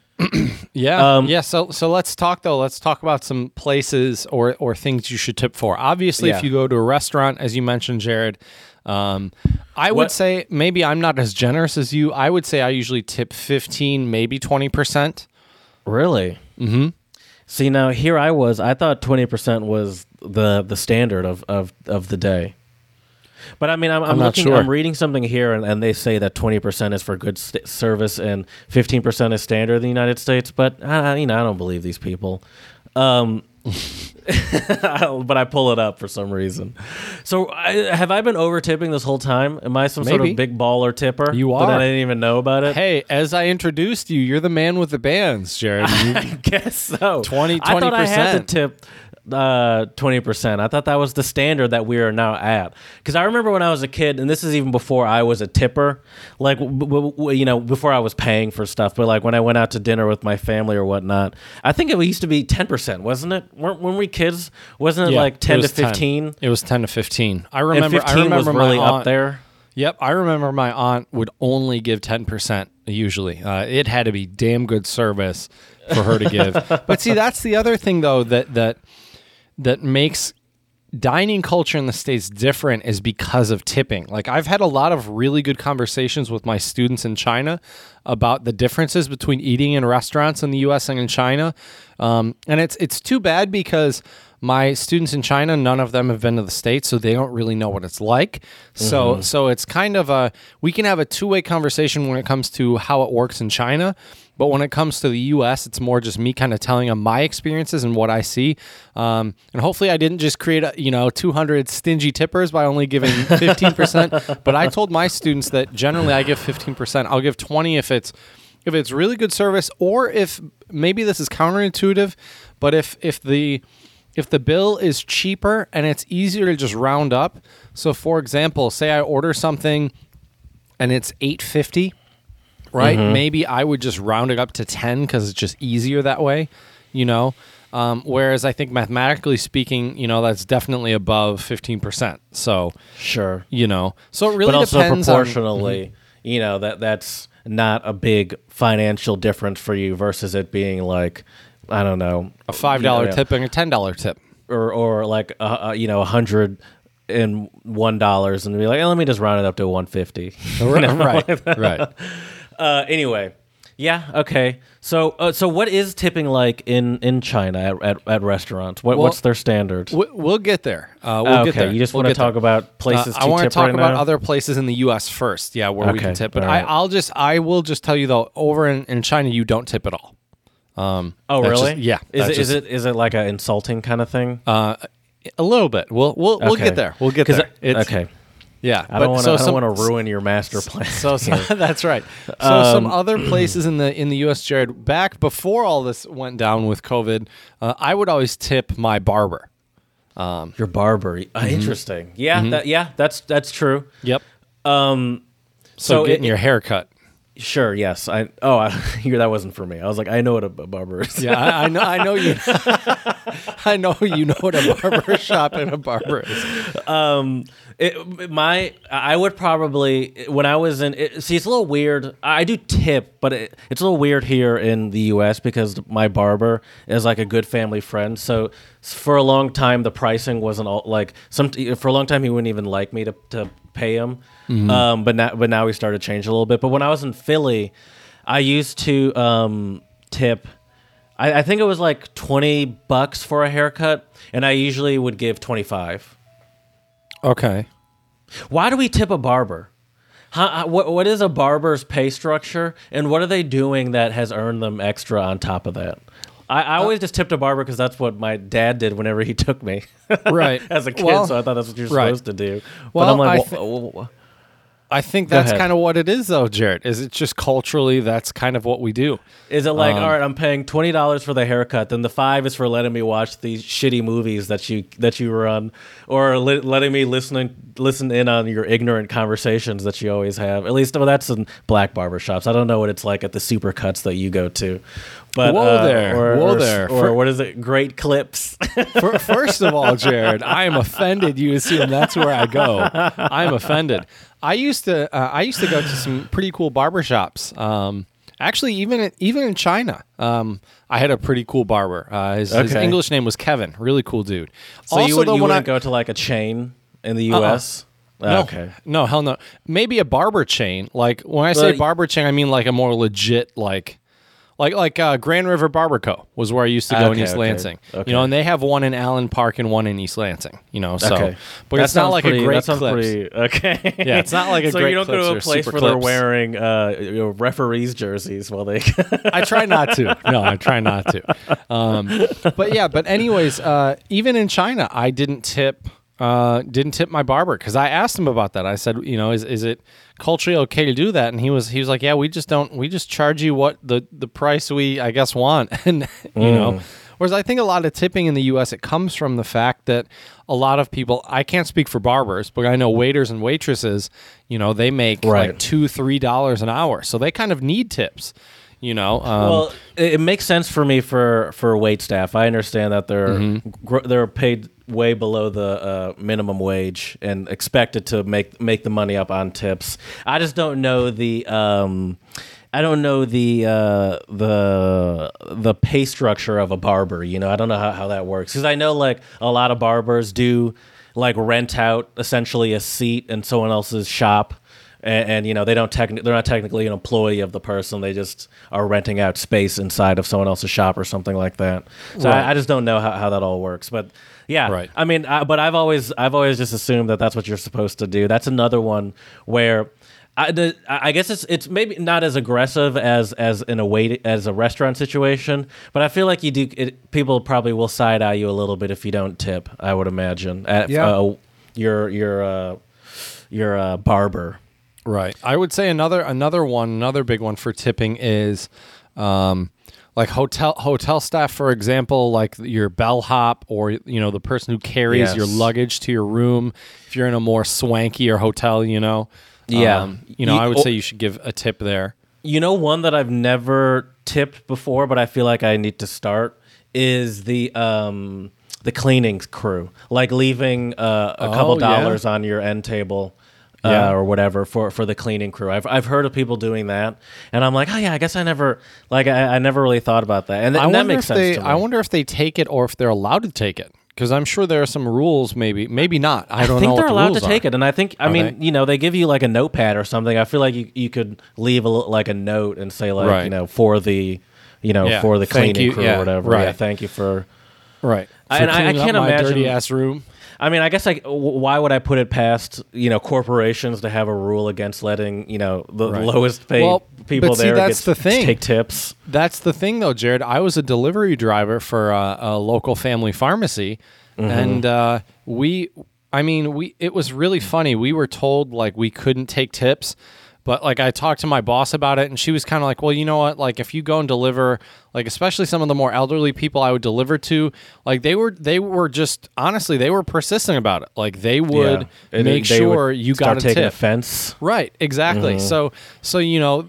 Yeah. So let's talk about some places or things you should tip for. Obviously, if you go to a restaurant, as you mentioned, Jared, I would say maybe I'm not as generous as you. I would say I usually tip 15, maybe 20%. Really? Mm-hmm. See, now here I thought 20% was the standard of the day. But I mean, I'm looking, sure. I'm reading something here, and they say that 20% is for good service and 15% is standard in the United States. But I don't believe these people. But I pull it up for some reason. So have I been over tipping this whole time? Am I some sort of big baller tipper? You are. But I didn't even know about it. Hey, as I introduced you, you're the man with the bands, Jared. I guess so. 20%. I thought I had to tip 20%. I thought that was the standard that we are now at. Because I remember when I was a kid, and this is even before I was a tipper, before I was paying for stuff, but when I went out to dinner with my family or whatnot, I think it used to be 10%, wasn't it? When we were kids, wasn't it 10 to 15? It was 10 to 15. I remember, and 15 was really up there. Yep, I remember my aunt would only give 10% usually. It had to be damn good service for her to give. But see, that's the other thing, though, that makes dining culture in the States different is because of tipping. Like, I've had a lot of really good conversations with my students in China about the differences between eating in restaurants in the U.S. and in China. And it's too bad because my students in China, none of them have been to the States, so they don't really know what it's like. Mm-hmm. So it's kind of a, we can have a two-way conversation when it comes to how it works in China, but when it comes to the U.S., it's more just me kind of telling them my experiences and what I see. And hopefully I didn't just create, 200 stingy tippers by only giving 15%, but I told my students that generally I give 15%. I'll give 20 if it's really good service, or if maybe this is counterintuitive, but if the bill is cheaper and it's easier to just round up. So for example, say I order something and it's $8.50, right? Mm-hmm. Maybe I would just round it up to 10 because it's just easier that way, whereas I think mathematically speaking, that's definitely above 15%. So sure, so it really depends. But also proportionally, that's not a big financial difference for you versus it being like, I don't know, a $5 tip and a $10 tip, or like $101, and be like, let me just round it up to $150. Right. Anyway, yeah, okay. So what is tipping like in China at restaurants? What's their standard? We'll get there. We'll get there. You just want to talk about places to tip right now? I want to talk about other places in the U.S. first. Yeah, where we can tip. But right. I will just tell you though, over in China, you don't tip at all. Really? Just, yeah. Is it like an insulting kind of thing? A little bit. We'll get there. We'll get there. Yeah. I don't want to ruin your master plan. That's right. So some other places in the U.S., Jared, back before all this went down with COVID, I would always tip my barber. Your barber. Mm-hmm. Interesting. Yeah. Mm-hmm. That's true. Yep. So getting your hair cut. Sure. Yes. That wasn't for me. I was like, I know what a barber is. Yeah, I know you. I know you know what a barber shop and a barber is. I would probably, when I was in. It's a little weird. I do tip, but it's a little weird here in the U.S. because my barber is like a good family friend. So for a long time, the pricing wasn't all like some. For a long time, he wouldn't even like me to pay him. Mm-hmm. But now we started to change a little bit. But when I was in Philly, I used to tip. I think it was like $20 for a haircut, and I usually would give $25. Okay. Why do we tip a barber? What is a barber's pay structure, and what are they doing that has earned them extra on top of that? I always just tipped a barber because that's what my dad did whenever he took me, right? As a kid, so I thought that's what you're supposed to do. Well, but I'm like, I think that's kind of what it is, though, Jared. Is it just culturally that's kind of what we do? Is it like, all right, I'm paying $20 for the haircut, then the $5 is for letting me watch these shitty movies that you run, or letting me listen in on your ignorant conversations that you always have. At least, well, that's in black barbershops. I don't know what it's like at the supercuts that you go to. But, what is it? Great Clips. First of all, Jared, I am offended. You assume that's where I go. I'm offended. I used to go to some pretty cool barbershops. Actually, even in China, I had a pretty cool barber. His English name was Kevin. Really cool dude. So also, you wouldn't go to like a chain in the U.S.? No, hell no. Maybe a barber chain. Like when I say barber chain, I mean like a more legit like Grand River Barber Co. was where I used to go in East Lansing. Okay. And they have one in Allen Park and one in East Lansing. But that it's not like a Great Clips. Okay. Yeah, it's not like a Great Clips. So you don't go to a place where they're wearing referees' jerseys while they. I try not to. No, I try not to. But anyways, even in China, I didn't tip my barber because I asked him about that. I said, is it culturally okay to do that? And he was like, yeah, we just charge you what the price we, I guess, want. And whereas I think a lot of tipping in the US, it comes from the fact that a lot of people, I can't speak for barbers, but I know waiters and waitresses, they make like $2-3 an hour, so they kind of need tips. Well, it makes sense for me for wait staff. I understand that they're they're paid way below the minimum wage and expected to make the money up on tips. I just don't know the the pay structure of a barber. You know, I don't know how that works, because I know like a lot of barbers do like rent out essentially a seat in someone else's shop, and you know they don't they're not technically an employee of the person. They just are renting out space inside of someone else's shop or something like that. So right. I just don't know how that all works, but. Yeah, right. I mean, but I've always just assumed that that's what you're supposed to do. That's another one where, I guess it's maybe not as aggressive as a restaurant situation, but I feel like you do. People probably will side eye you a little bit if you don't tip. I would imagine at your barber. Right. I would say another big one for tipping is. Like hotel staff, for example, like your bellhop or, you know, the person who carries your luggage to your room. If you're in a more swankier hotel, you know, I would say you should give a tip there. You know, one that I've never tipped before, but I feel like I need to start is the cleaning crew, like leaving a couple dollars on your end table. Or whatever for the cleaning crew. I've heard of people doing that, and I'm like, oh yeah, I guess I never I never really thought about that, and that makes sense to me. I wonder if they take it or if they're allowed to take it, because I'm sure there are some rules. Maybe not. I don't know. I think they're allowed to take it, and I think you know, they give you like a notepad or something. I feel like you could leave a note and say like you know, for the cleaning crew or whatever. Right. Yeah, thank you for I can't imagine dirty ass room. I mean, I guess why would I put it past, you know, corporations to have a rule against letting, you know, the lowest paid people take tips? That's the thing, though, Jared. I was a delivery driver for a local family pharmacy, and it was really funny. We were told like we couldn't take tips. But like I talked to my boss about it, and she was kind of like, well, you know what? Like if you go and deliver, like especially some of the more elderly people I would deliver to, like they were just honestly they were persistent about it. Like they would make sure you got a tip. Taking offense. Right, exactly. Mm-hmm. So you know,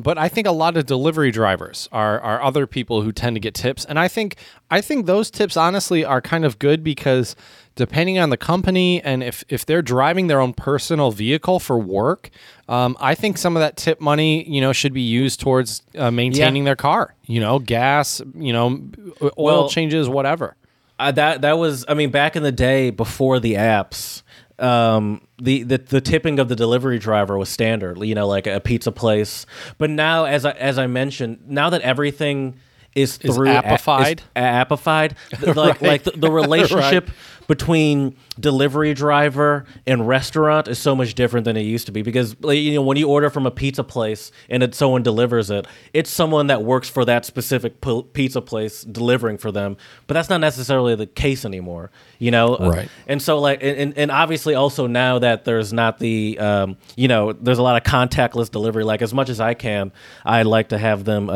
but I think a lot of delivery drivers are other people who tend to get tips, and I think those tips honestly are kind of good because. Depending on the company and if they're driving their own personal vehicle for work, I think some of that tip money, you know, should be used towards maintaining their car, you know, gas, you know, oil changes, whatever. That was, I mean, back in the day before the apps, the tipping of the delivery driver was standard, you know, like a pizza place. But now, as I mentioned, now that everything is through appified, like the relationship. Right. Between delivery driver and restaurant is so much different than it used to be, because you know when you order from a pizza place and someone delivers it, it's someone that works for that specific pizza place delivering for them, but that's not necessarily the case anymore, you know. Right. And so like and obviously also now that there's not the you know, there's a lot of contactless delivery. Like as much as I can, I like to have them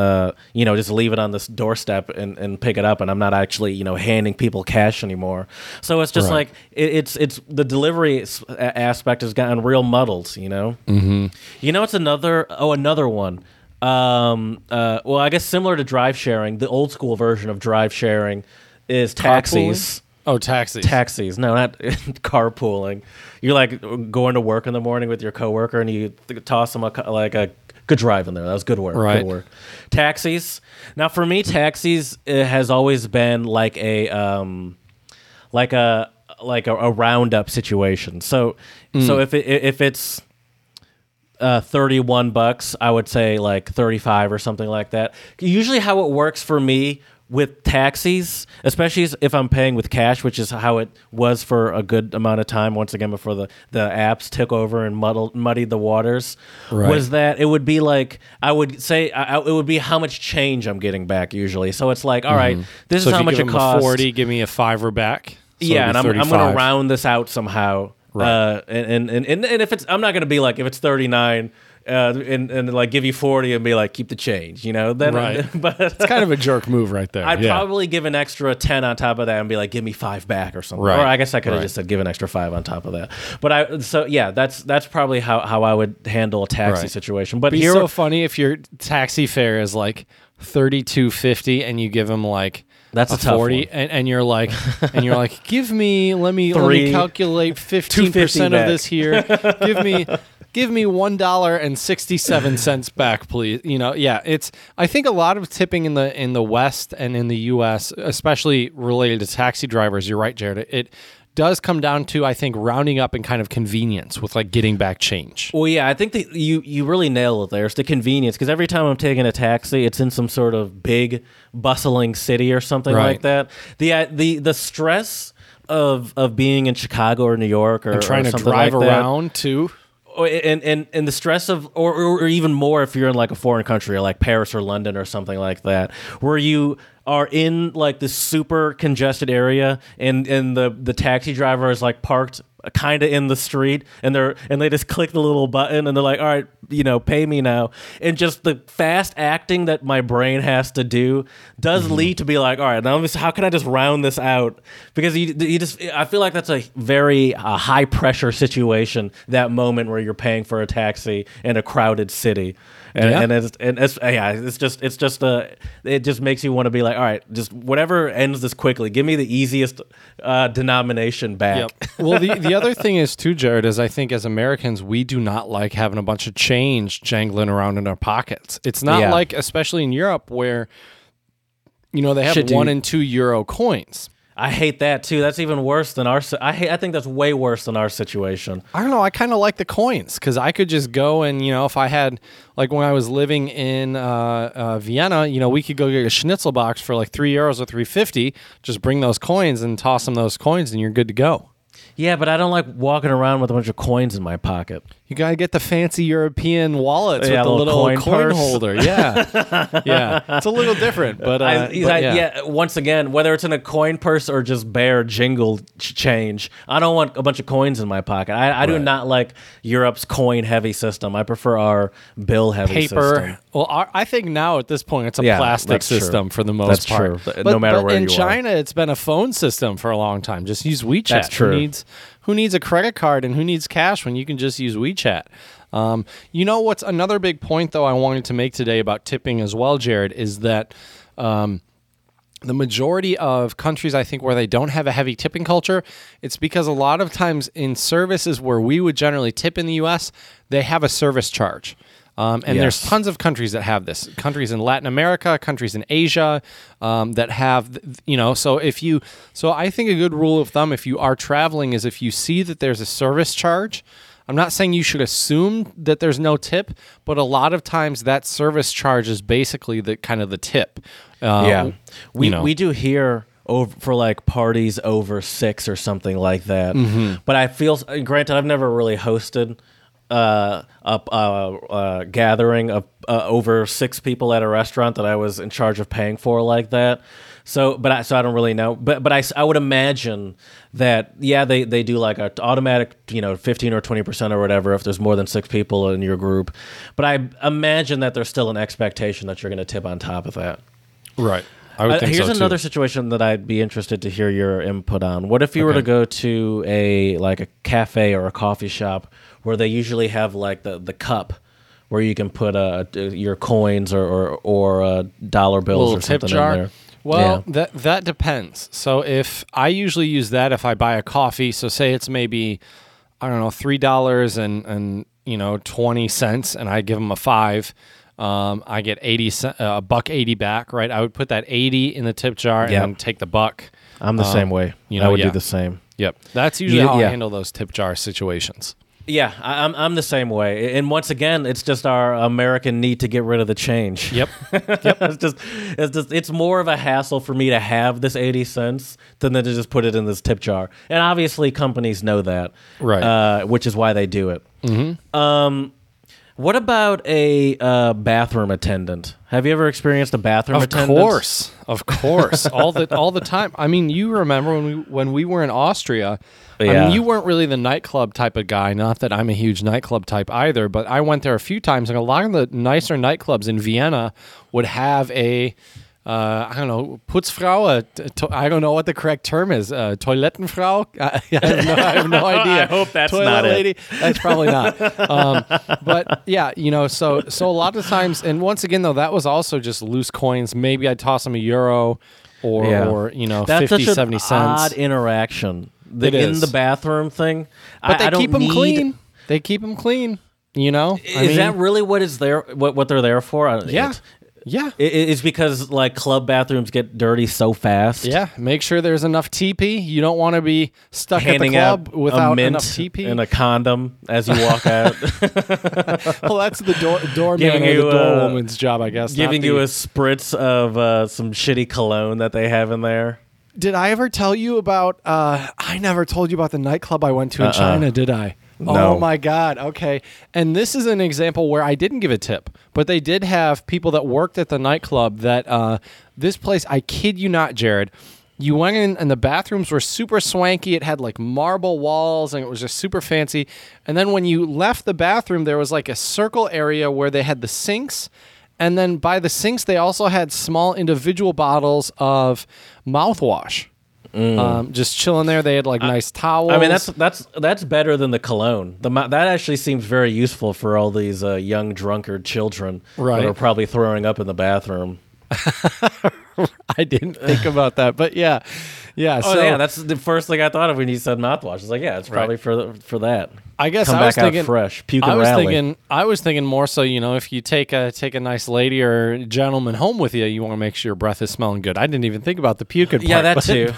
you know, just leave it on this doorstep and pick it up, and I'm not actually, you know, handing people cash anymore. So it's just like it's the delivery aspect has gotten real muddled, you know. Mm-hmm. You know, it's another one. Well, I guess similar to drive sharing, the old school version of drive sharing is taxis. Carpooling? Oh, taxis. No, not carpooling. You're like going to work in the morning with your coworker, and you toss them a good drive in there. That was good work. Right. Good work. Taxis. Now, for me, taxis has always been like a. Like a roundup situation. So so if it's $31, I would say like $35 or something like that. Usually, how it works for me with taxis, especially if I'm paying with cash, which is how it was for a good amount of time. Once again, before the apps took over and muddied the waters, was that it would be like I would say it would be how much change I'm getting back usually. So it's like, all right, this so is how much it costs. $40, give me a $5 back. So yeah, and I'm going to round this out somehow. Right. And if it's, I'm not going to be like, if it's $39 and like give you $40 and be like, keep the change, you know? Then, but it's kind of a jerk move right there. I'd probably give an extra 10 on top of that and be like, give me $5 back or something. Right. Or I guess I could have just said, give an extra $5 on top of that. But that's probably how I would handle a taxi situation. But it's so funny if your taxi fare is like $32.50 and you give them like, that's a tough $40, and you're like, give me, let me calculate 15% of this here. Give me, give me $1.67 back, please. You know, yeah, it's, I think a lot of tipping in the West and in the US, especially related to taxi drivers, you're right, Jared, it does come down to, I think, rounding up and kind of convenience with like getting back change. Well, yeah, I think that you really nail it there. It's the convenience, because every time I'm taking a taxi, it's in some sort of big bustling city or something like that. The stress of being in Chicago or New York or trying to drive like around too. And the stress of, or even more if you're in like a foreign country or like Paris or London or something like that, where you are in like this super congested area and the taxi driver is like parked kind of in the street and they just click the little button and they're like, all right, you know, pay me now. And just the fast acting that my brain has to do does lead to be like, all right, now how can I just round this out? Because I feel like that's a very high pressure situation, that moment where you're paying for a taxi in a crowded city. It just makes you want to be like, all right, just whatever ends this quickly. Give me the easiest denomination back. Yep. Well, the other thing is too, Jared, is I think as Americans, we do not like having a bunch of change jangling around in our pockets. It's not like, especially in Europe, where you know they have €1 and €2 coins. I hate that too. That's even worse than our. I think that's way worse than our situation. I don't know. I kind of like the coins because I could just go and, you know, if I had, like when I was living in Vienna, you know, we could go get a schnitzel box for like €3 or $3.50. Just bring those coins and toss them those coins, and you're good to go. Yeah, but I don't like walking around with a bunch of coins in my pocket. You gotta get the fancy European wallets with the little coin holder. Yeah, yeah, it's a little different. But once again, whether it's in a coin purse or just bare jingle change, I don't want a bunch of coins in my pocket. I do not like Europe's coin-heavy system. I prefer our bill-heavy system. Well, I think now at this point it's a plastic system for the most part. That's true. No matter where you are. In China, it's been a phone system for a long time. Just use WeChat. That's true. Who needs a credit card and who needs cash when you can just use WeChat? You know what's another big point, though, I wanted to make today about tipping as well, Jared, is that the majority of countries, I think, where they don't have a heavy tipping culture, it's because a lot of times in services where we would generally tip in the U.S., they have a service charge. There's tons of countries that have this. Countries in Latin America, countries in Asia that have, you know, so I think a good rule of thumb if you are traveling is if you see that there's a service charge. I'm not saying you should assume that there's no tip, but a lot of times that service charge is basically the kind of the tip. We do hear over for like parties over 6 or something like that. Mm-hmm. But I feel, granted, I've never really hosted a gathering of over 6 people at a restaurant that I was in charge of paying for like that. So I don't really know. But I would imagine that they do like an automatic, you know, 15 or 20% or whatever if there's more than 6 people in your group. But I imagine that there's still an expectation that you're going to tip on top of that. Right. I would think here's another situation that I'd be interested to hear your input on. What if you were to go to a cafe or a coffee shop where they usually have like the cup where you can put your coins or dollar bills or something in there? Well, that depends. So if I usually use that if I buy a coffee, so say it's maybe, I don't know, $3 and you know 20 cents, and I give them a $5. I get $1.80 back, right? I would put that 80 in the tip jar and then take the $1. I'm the same way. You know, I would do the same. Yep, that's usually how I handle those tip jar situations. Yeah, I'm the same way. And once again, it's just our American need to get rid of the change. Yep. It's more of a hassle for me to have this 80 cents than to just put it in this tip jar. And obviously, companies know that, right? Which is why they do it. Mm-hmm. What about a bathroom attendant? Have you ever experienced a bathroom attendant? Of course, all the time. I mean, you remember when we were in Austria? Yeah. I mean, you weren't really the nightclub type of guy. Not that I'm a huge nightclub type either, but I went there a few times, and a lot of the nicer nightclubs in Vienna would have a I don't know, Putzfrau, I don't know what the correct term is, Toilettenfrau? I have no idea. I hope that's not it. Toilet lady? That's probably not. But yeah, you know, so a lot of times, and once again, though, that was also just loose coins. Maybe I'd toss them €1 or you know, that's 50, 70 cents. That's such an odd interaction. The in the bathroom thing. But they keep them clean. You know, I mean, that really what is there? What they're there for? It's because like club bathrooms get dirty so fast. Yeah, make sure there's enough TP. You don't want to be stuck handing at the club without enough TP and a condom as you walk out. Well, that's the doorman or the doorwoman's job, I guess. Giving you a spritz of some shitty cologne that they have in there. Did I ever tell you about? I never told you about the nightclub I went to in China, did I? No. Oh my God. Okay. And this is an example where I didn't give a tip, but they did have people that worked at the nightclub that this place, I kid you not, Jared, you went in and the bathrooms were super swanky. It had like marble walls and it was just super fancy. And then when you left the bathroom, there was like a circle area where they had the sinks. And then by the sinks, they also had small individual bottles of mouthwash. Just chilling there. They had like nice towels. I mean, that's better than the cologne. That actually seems very useful for all these young drunkard children that are probably throwing up in the bathroom. I didn't think about that, but yeah. Oh, so yeah, that's the first thing I thought of when you said mouthwash. It's like, yeah, it's probably for that. I guess come I was back thinking out fresh, puke and I was thinking more so, you know, if you take a nice lady or gentleman home with you, you want to make sure your breath is smelling good. I didn't even think about the puke part. Yeah, that too.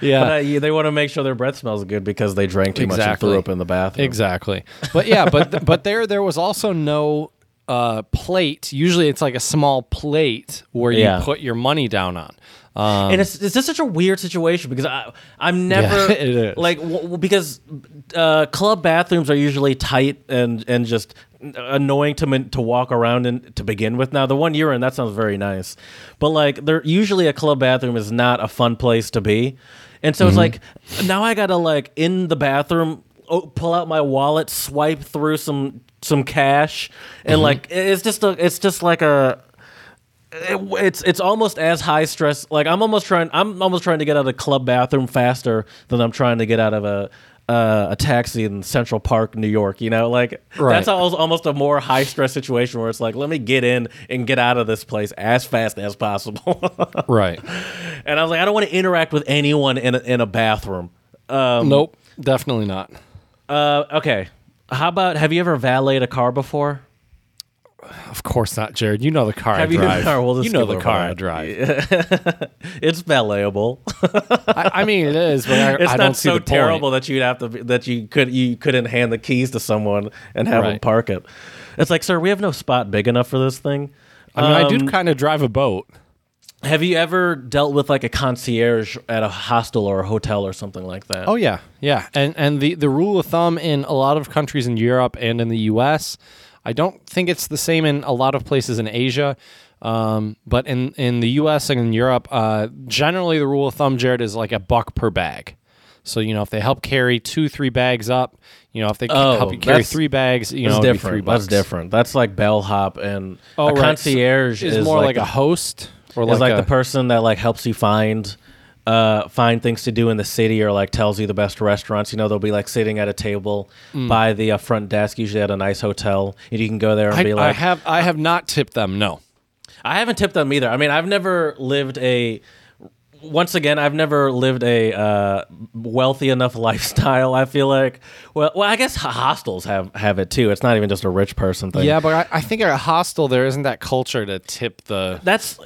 Yeah. But, they want to make sure their breath smells good because they drank too much and threw up in the bathroom. Exactly. But yeah, but there was also no plate. Usually it's like a small plate where you put your money down on. And it's just such a weird situation because I'm never because club bathrooms are usually tight and just annoying to walk around in to begin with. Now the one you're in, that sounds very nice, but like they're usually a club bathroom is not a fun place to be, and so it's like now I gotta like in the bathroom pull out my wallet, swipe through some cash, and like it's just like a. It's almost as high stress. Like I'm almost trying to get out of a club bathroom faster than I'm trying to get out of a taxi in Central Park, New York. You know, like that's almost a more high stress situation where it's like, let me get in and get out of this place as fast as possible. Right. And I was like, I don't want to interact with anyone in a bathroom. Nope, definitely not. Okay. How about, have you ever valeted a car before? Of course not, Jared. You know the car I drive. You know the car I drive. It's valetable. I mean, it is, but I don't see the point. It's not so terrible that you'd have to you couldn't hand the keys to someone and have them park it. It's like, sir, we have no spot big enough for this thing. I mean, I do kind of drive a boat. Have you ever dealt with like a concierge at a hostel or a hotel or something like that? Oh yeah. And the rule of thumb in a lot of countries in Europe and in the U.S. I don't think it's the same in a lot of places in Asia, but in the U.S. and in Europe, generally the rule of thumb, Jared, is like $1 per bag. So, you know, if they help carry 2-3 bags up, you know, if they help you carry 3 bags, you know, it'd be $3. That's different. That's like bellhop, and concierge so is more like a host, or like the person that like helps you find things to do in the city, or like tells you the best restaurants. You know, they'll be like sitting at a table by the front desk, usually at a nice hotel, and you can go there and be like, I have not tipped them. No, I haven't tipped them either. I mean, I've never lived a wealthy enough lifestyle, I feel like. Well, I guess hostels have it too. It's not even just a rich person thing. Yeah, but I think at a hostel there isn't that culture to tip the That's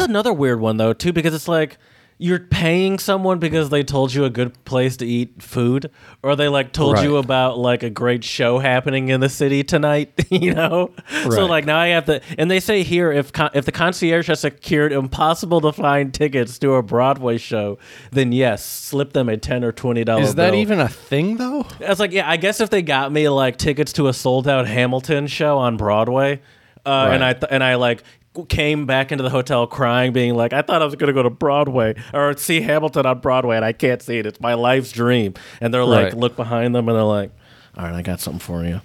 another weird one though too, because it's like you're paying someone because they told you a good place to eat food, or they like told you about like a great show happening in the city tonight, you know? Right. So like now I have to, and they say here if the concierge has secured impossible to find tickets to a Broadway show, then yes, slip them a $10 or $20 bill. Is that even a thing though? I was like, yeah, I guess if they got me like tickets to a sold out Hamilton show on Broadway, and I like came back into the hotel crying, being like, I thought I was going to go to Broadway or see Hamilton on Broadway, and I can't see it. It's my life's dream. And they're like, look behind them, and they're like, all right, I got something for you.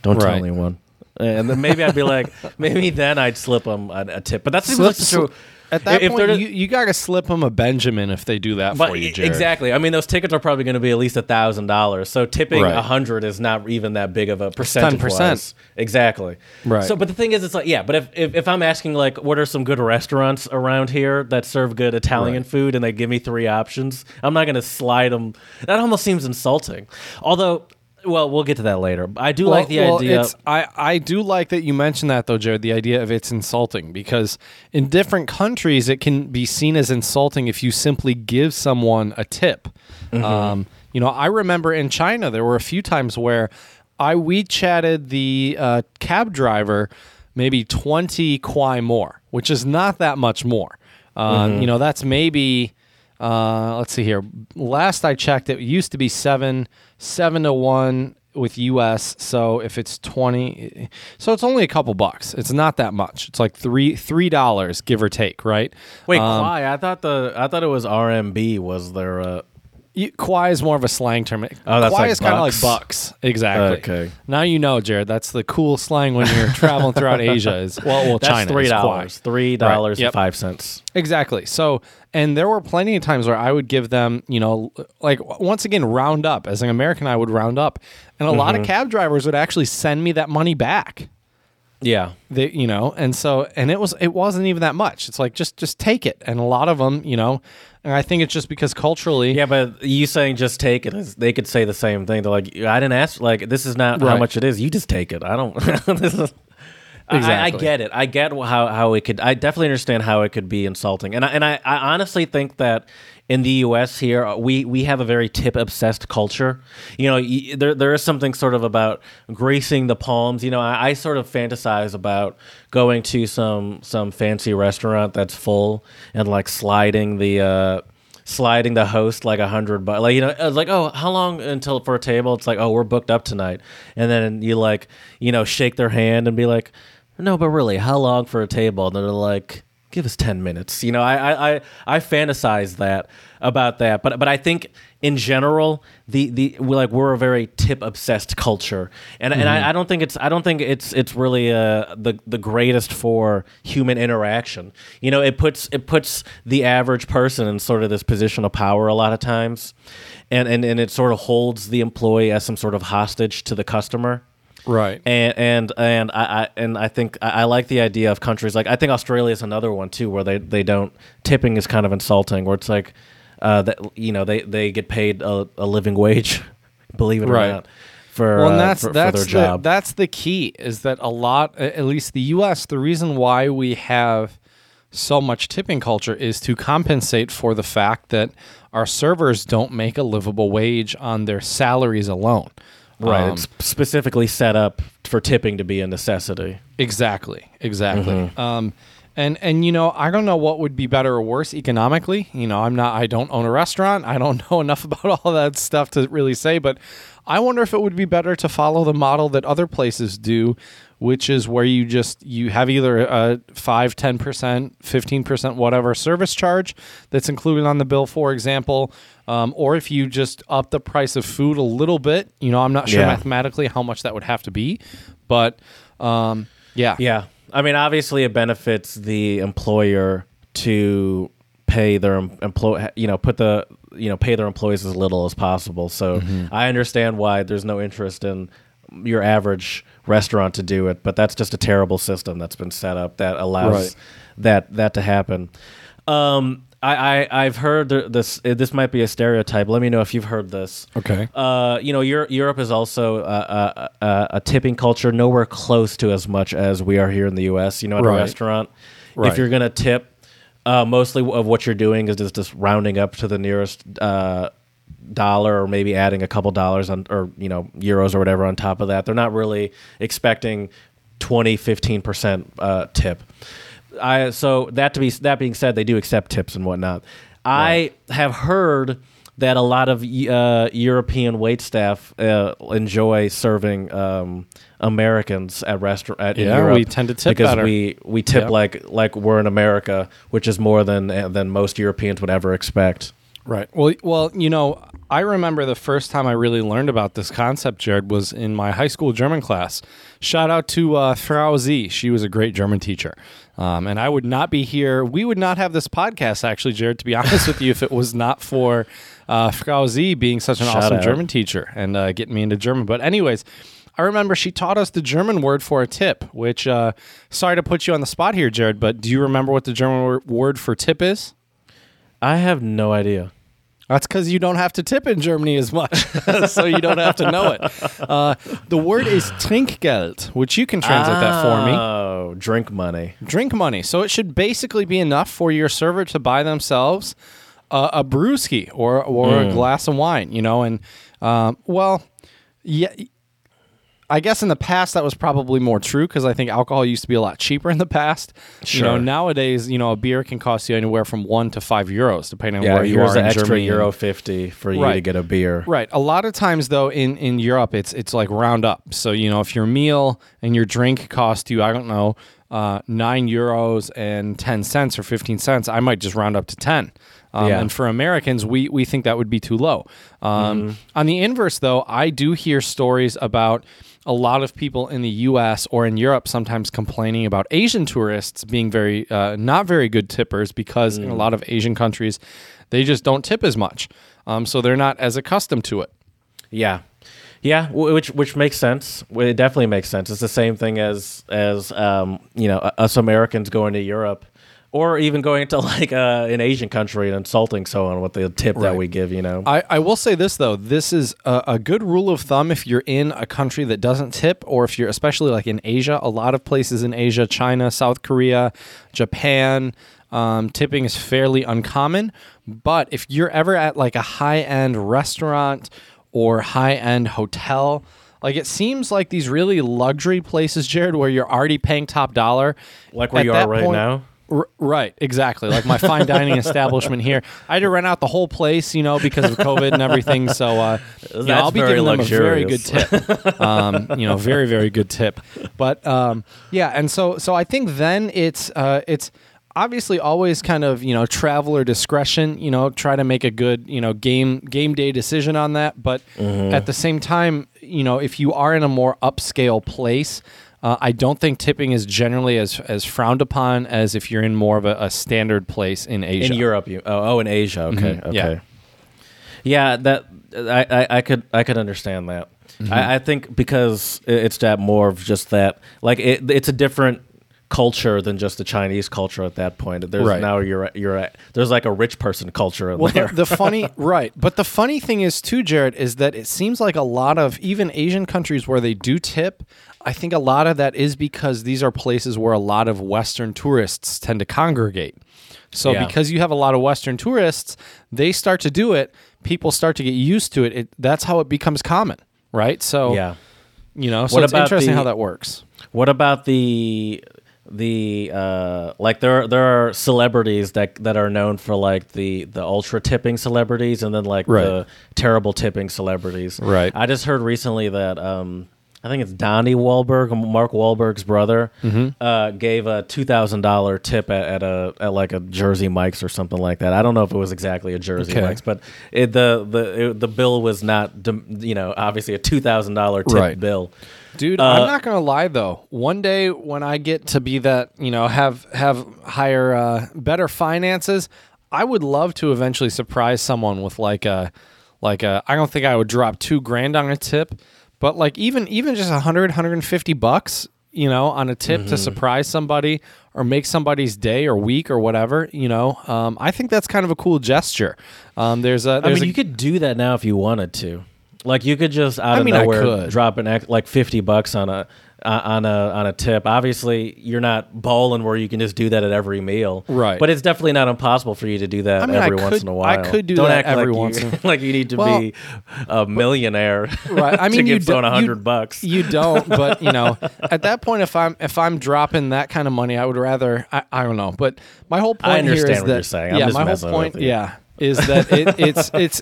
Don't tell anyone. And then maybe I'd be like, maybe then I'd slip them a tip. But that's true. At that point, you got to slip them a Benjamin if they do that for you, Jared. Exactly. I mean, those tickets are probably going to be at least $1,000. So tipping 100 is not even that big of a percentage. 10%. Exactly. Right. So, but the thing is, it's like, yeah, but if I'm asking, like, what are some good restaurants around here that serve good Italian food, and they give me 3 options, I'm not going to slide them. That almost seems insulting. Although, Well, we'll get to that later. I do like the idea. I do like that you mentioned that, though, Jared, the idea of it's insulting, because in different countries, it can be seen as insulting if you simply give someone a tip. Mm-hmm. You know, I remember in China, there were a few times where I WeChatted the cab driver maybe 20 kwai more, which is not that much more. Mm-hmm. You know, that's maybe... let's see here. Last I checked, it used to be 7 to 1 with US. So if it's 20, so it's only a couple bucks. It's not that much. It's like $3, give or take, right? Wait, kwai. I thought it was RMB. Was there a kwai is more of a slang term. Oh, that's kwai like is kind of like bucks. Exactly. Okay. Now you know, Jared. That's the cool slang when you're traveling throughout Asia. Is well, that's China. $3. $3 right. Yep. 5 cents. Exactly. So, and there were plenty of times where I would give them, you know, like once again, round up. As an American, I would round up, and a lot of cab drivers would actually send me that money back. Yeah. They, you know, and so, and it wasn't even that much. It's like just take it, and a lot of them, you know. And I think it's just because culturally... Yeah, but you saying just take it, they could say the same thing. They're like, I didn't ask, like, this is not how much it is. You just take it. I don't... this is, exactly. I get it. I get how it could... I definitely understand how it could be insulting. And I honestly think that in the U.S. here, we have a very tip-obsessed culture. You know, there is something sort of about gracing the palms. You know, I sort of fantasize about going to some fancy restaurant that's full and like sliding the host like $100, like, you know, like, oh, how long until for a table? It's like, oh, we're booked up tonight, and then you like, you know, shake their hand and be like, no, but really, how long for a table? And they're like, give us 10 minutes. You know, I fantasize that about that, but I think in general we're a very tip obsessed culture, and I don't think it's really the greatest for human interaction. You know, it puts the average person in sort of this position of power a lot of times, and it sort of holds the employee as some sort of hostage to the customer. Right, and I think I like the idea of countries like, I think Australia is another one too, where they don't, tipping is kind of insulting, where it's like that, you know, they get paid a living wage, believe it or not, for their job. That's the key, is that a lot, at least the U.S., the reason why we have so much tipping culture is to compensate for the fact that our servers don't make a livable wage on their salaries alone. Right, it's specifically set up for tipping to be a necessity. Exactly. Mm-hmm. And you know, I don't know what would be better or worse economically. You know, I don't own a restaurant. I don't know enough about all that stuff to really say, but I wonder if it would be better to follow the model that other places do, which is where you have either a 5, 10%, 15%, whatever service charge that's included on the bill, for example, or if you just up the price of food a little bit. You know, I'm not sure mathematically how much that would have to be, but yeah. I mean, obviously, it benefits the employer to pay their pay their employees as little as possible. So I understand why there's no interest in your average restaurant to do it, but that's just a terrible system that's been set up that allows that to happen. I've heard this. This might be a stereotype. Let me know if you've heard this. Okay. You know, Europe is also a tipping culture, nowhere close to as much as we are here in the U.S. You know, at a restaurant, if you're gonna tip, mostly of what you're doing is just rounding up to the nearest dollar, or maybe adding a couple dollars on, or you know, euros or whatever on top of that. They're not really expecting 15% tip. That being said, they do accept tips and whatnot. Right. I have heard that a lot of European waitstaff enjoy serving Americans at restaurants. Yeah, in Europe, we tend to tip because better. we tip like we're in America, which is more than most Europeans would ever expect. Right. Well, you know, I remember the first time I really learned about this concept, Jared, was in my high school German class. Shout out to Frau Z. She was a great German teacher. And I would not be here. We would not have this podcast, actually, Jared, to be honest with you, if it was not for Frau Z being such an awesome German teacher and getting me into German. But anyways, I remember she taught us the German word for a tip, which, sorry to put you on the spot here, Jared, but do you remember what the German word for tip is? I have no idea. That's because you don't have to tip in Germany as much, so you don't have to know it. The word is Trinkgeld, which you can translate that for me. Oh, drink money. Drink money. So it should basically be enough for your server to buy themselves a brewski or a glass of wine, you know. And, well, yeah, I guess in the past that was probably more true because I think alcohol used to be a lot cheaper in the past. Sure. You know, nowadays, you know, a beer can cost you anywhere from €1 to €5, depending on where you are in Germany. Yeah, extra €1.50 for you to get a beer. Right. A lot of times, though, in Europe, it's like round up. So, you know, if your meal and your drink cost you, I don't know, €9.10 or 15 cents, I might just round up to 10. And for Americans, we think that would be too low. On the inverse, though, I do hear stories about a lot of people in the U.S. or in Europe sometimes complaining about Asian tourists being very not very good tippers because in a lot of Asian countries, they just don't tip as much. So they're not as accustomed to it. Yeah. Yeah, which makes sense. It definitely makes sense. It's the same thing as you know, us Americans going to Europe. Or even going to like an Asian country and insulting someone with the tip that we give, you know. I will say this though, this is a good rule of thumb if you're in a country that doesn't tip, or if you're especially like in Asia, a lot of places in Asia, China, South Korea, Japan, tipping is fairly uncommon. But if you're ever at like a high-end restaurant or high-end hotel, like it seems like these really luxury places, Jared, where you're already paying top dollar. Like where you are right now? Right, exactly. Like my fine dining establishment here, I had to rent out the whole place, you know, because of COVID and everything. So, you know, I'll be giving luxurious. Them a very good tip. You know, very, very good tip. But yeah, and so I think then it's obviously always kind of, you know, traveler discretion. You know, try to make a good, you know, game day decision on that. But at the same time, you know, if you are in a more upscale place. I don't think tipping is generally as frowned upon as if you're in more of a standard place in Asia. In Europe, in Asia, okay, okay, yeah, that I could understand that. I think because it's that more of just that, like it's a different culture than just the Chinese culture at that point. There's now you're at, there's like a rich person culture in there. But the funny thing is too, Jared, is that it seems like a lot of even Asian countries where they do tip. I think a lot of that is because these are places where a lot of Western tourists tend to congregate. So because you have a lot of Western tourists, they start to do it. People start to get used to it. That's how it becomes common, right? So, you know, so it's interesting how that works. What about the like there are celebrities that are known for like the ultra tipping celebrities and then like the terrible tipping celebrities. Right. I just heard recently that I think it's Donnie Wahlberg, Mark Wahlberg's brother, gave a $2,000 tip at like a Jersey Mike's or something like that. I don't know if it was exactly a Jersey Mike's, but the bill was not, you know, obviously a $2,000 tip bill. Dude, I'm not gonna lie though. One day when I get to be that, you know, have higher, better finances, I would love to eventually surprise someone with like a. I don't think I would drop $2,000 on a tip. But like even just $100, $150, you know, on a tip to surprise somebody or make somebody's day or week or whatever, you know, I think that's kind of a cool gesture. You could do that now if you wanted to. Like you could just out of nowhere drop like $50 on a tip. Obviously, you're not balling where you can just do that at every meal, right? But it's definitely not impossible for you to do that once in a while. I could do Don't that act every like once. You, like you need to be a millionaire, right? I mean, to give someone $100. You don't, but you know, at that point, if I'm dropping that kind of money, I would rather I don't know. But my whole point you're saying. I'm just messing with you. Is that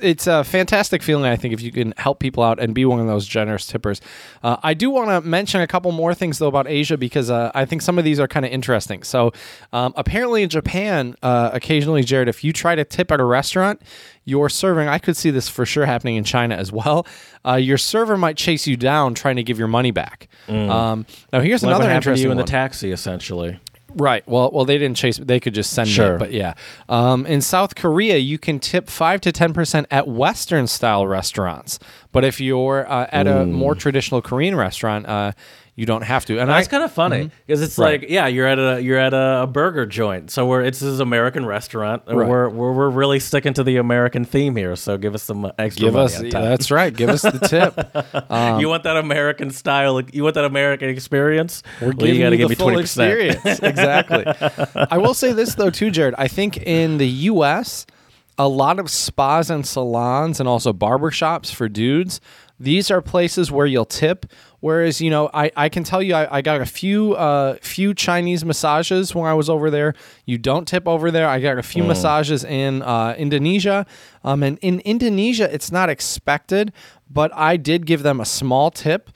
it's a fantastic feeling, I think, if you can help people out and be one of those generous tippers. I do want to mention a couple more things, though, about Asia because I think some of these are kind of interesting. So apparently in Japan, occasionally, Jared, if you try to tip at a restaurant, your server, I could see this for sure happening in China as well, your server might chase you down trying to give your money back. Now, here's another interesting one. In the taxi, essentially. Right. Well, they didn't chase. They could just send it. But yeah, in South Korea, you can tip 5 to 10% at Western style restaurants. But if you're at a more traditional Korean restaurant, You don't have to. And that's kind of funny because it's right. like, yeah, you're at a burger joint. So it's this American restaurant. Right. We're really sticking to the American theme here. So give us some extra money. That's right. Give us the tip. You want that American style? You want that American experience? We're giving you the full experience. Exactly. I will say this though too, Jared. I think in the U.S., a lot of spas and salons and also barbershops for dudes. These are places where you'll tip, whereas, you know, I can tell you I got a few Chinese massages when I was over there. You don't tip over there. I got a few massages in Indonesia. And in Indonesia, it's not expected, but I did give them a small tip,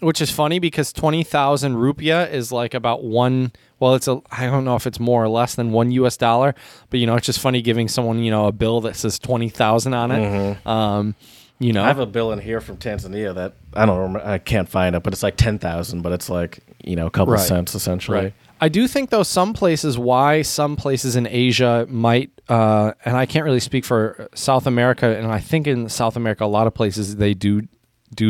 which is funny because 20,000 rupiah is like about one... Well, I don't know if it's more or less than $1, but, you know, it's just funny giving someone, you know, a bill that says 20,000 on it. Mm-hmm. You know, I have a bill in here from Tanzania that I don't remember, I can't find it, but it's like 10,000, but it's like, you know, a couple of cents essentially. Right. I do think though some places in Asia might, and I can't really speak for South America, and I think in South America a lot of places they do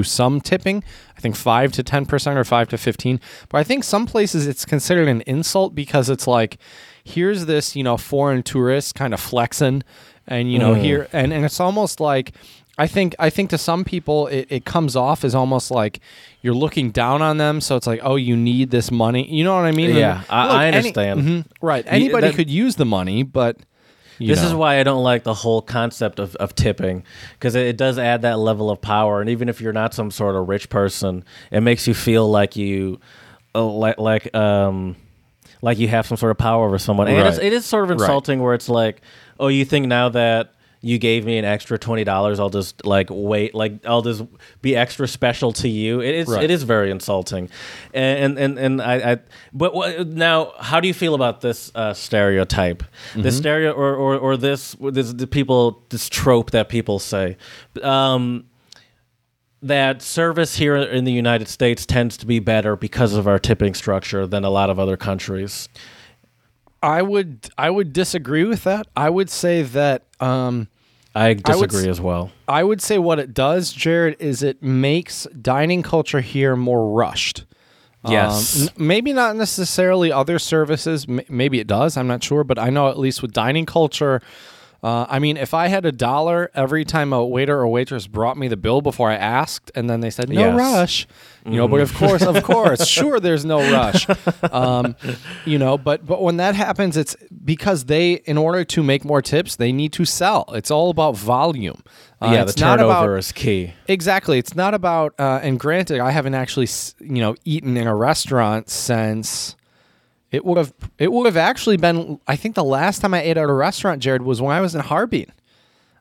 some tipping. I think 5 to 10% or 5 to 15. But I think some places it's considered an insult because it's like, here's this, you know, foreign tourist kind of flexing, and you know here and it's almost like. I think to some people it comes off as almost like you're looking down on them, so it's like, oh, you need this money. You know what I mean? Yeah, I understand. Right. Anybody could use the money, but... This is why I don't like the whole concept of tipping, because it does add that level of power, and even if you're not some sort of rich person, it makes you feel like like you have some sort of power over someone. And it is sort of insulting where it's like, oh, you think now that... You gave me an extra $20. I'll just like wait. Like I'll just be extra special to you. It is very insulting, and I. But now, how do you feel about this stereotype? Mm-hmm. This stereo or this this trope that people say. That service here in the United States tends to be better because of our tipping structure than a lot of other countries. I would disagree with that. I would say that I disagree as well. I would say what it does, Jared, is it makes dining culture here more rushed. Yes. Maybe not necessarily other services. Maybe it does. I'm not sure. But I know at least with dining culture, I mean, if I had $1 every time a waiter or waitress brought me the bill before I asked, and then they said, no rush, you know, but of course, sure, there's no rush, you know, but when that happens, it's because in order to make more tips, they need to sell. It's all about volume. The turnover is key. Exactly. It's not about, and granted, I haven't actually, you know, eaten in a restaurant since... It would have actually been, I think the last time I ate at a restaurant, Jared, was when I was in Harbin.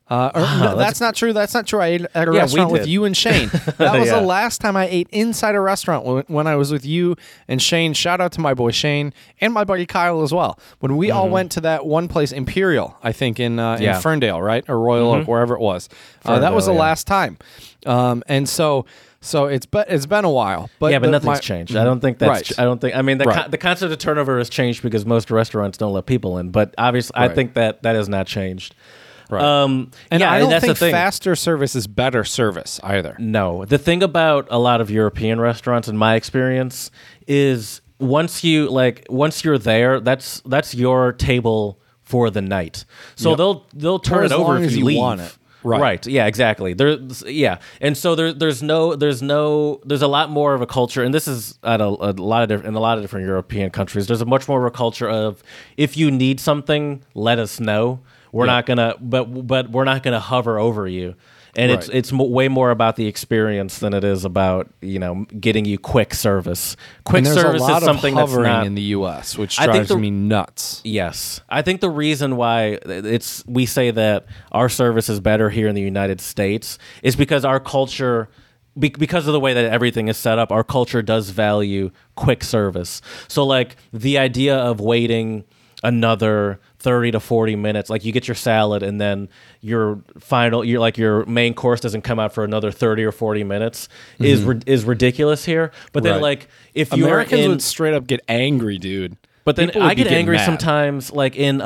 That's not true. I ate at a restaurant with you and Shane. That was the last time I ate inside a restaurant when I was with you and Shane. Shout out to my boy Shane and my buddy Kyle as well. When we all went to that one place, Imperial, I think in Ferndale, right? Or Royal Oak, wherever it was. That was the last time. And so... So it's been a while, but nothing's changed. I don't think that's. Right. The concept of turnover has changed because most restaurants don't let people in. But obviously, I think that has not changed. Right. I don't think faster service is better service either. No, the thing about a lot of European restaurants, in my experience, is once you're there, that's your table for the night. So they'll turn it over if you leave. Want it. Right. Yeah, exactly. And so there's a lot more of a culture, and this is at in a lot of different European countries. There's a much more of a culture of, if you need something, let us know. We're not gonna, but we're not gonna hover over you. And it's way more about the experience than it is about, you know, getting you quick service. Quick service is something that's not in the U.S., which drives me nuts. Yes, I think the reason why we say that our service is better here in the United States is because our culture. Because of the way that everything is set up, our culture does value quick service. So, like the idea of waiting another 30 to 40 minutes, like you get your salad and then your main course doesn't come out for another 30 or 40 minutes is ridiculous here. But then like if you Americans would straight up get angry, dude. But then I get angry sometimes, like in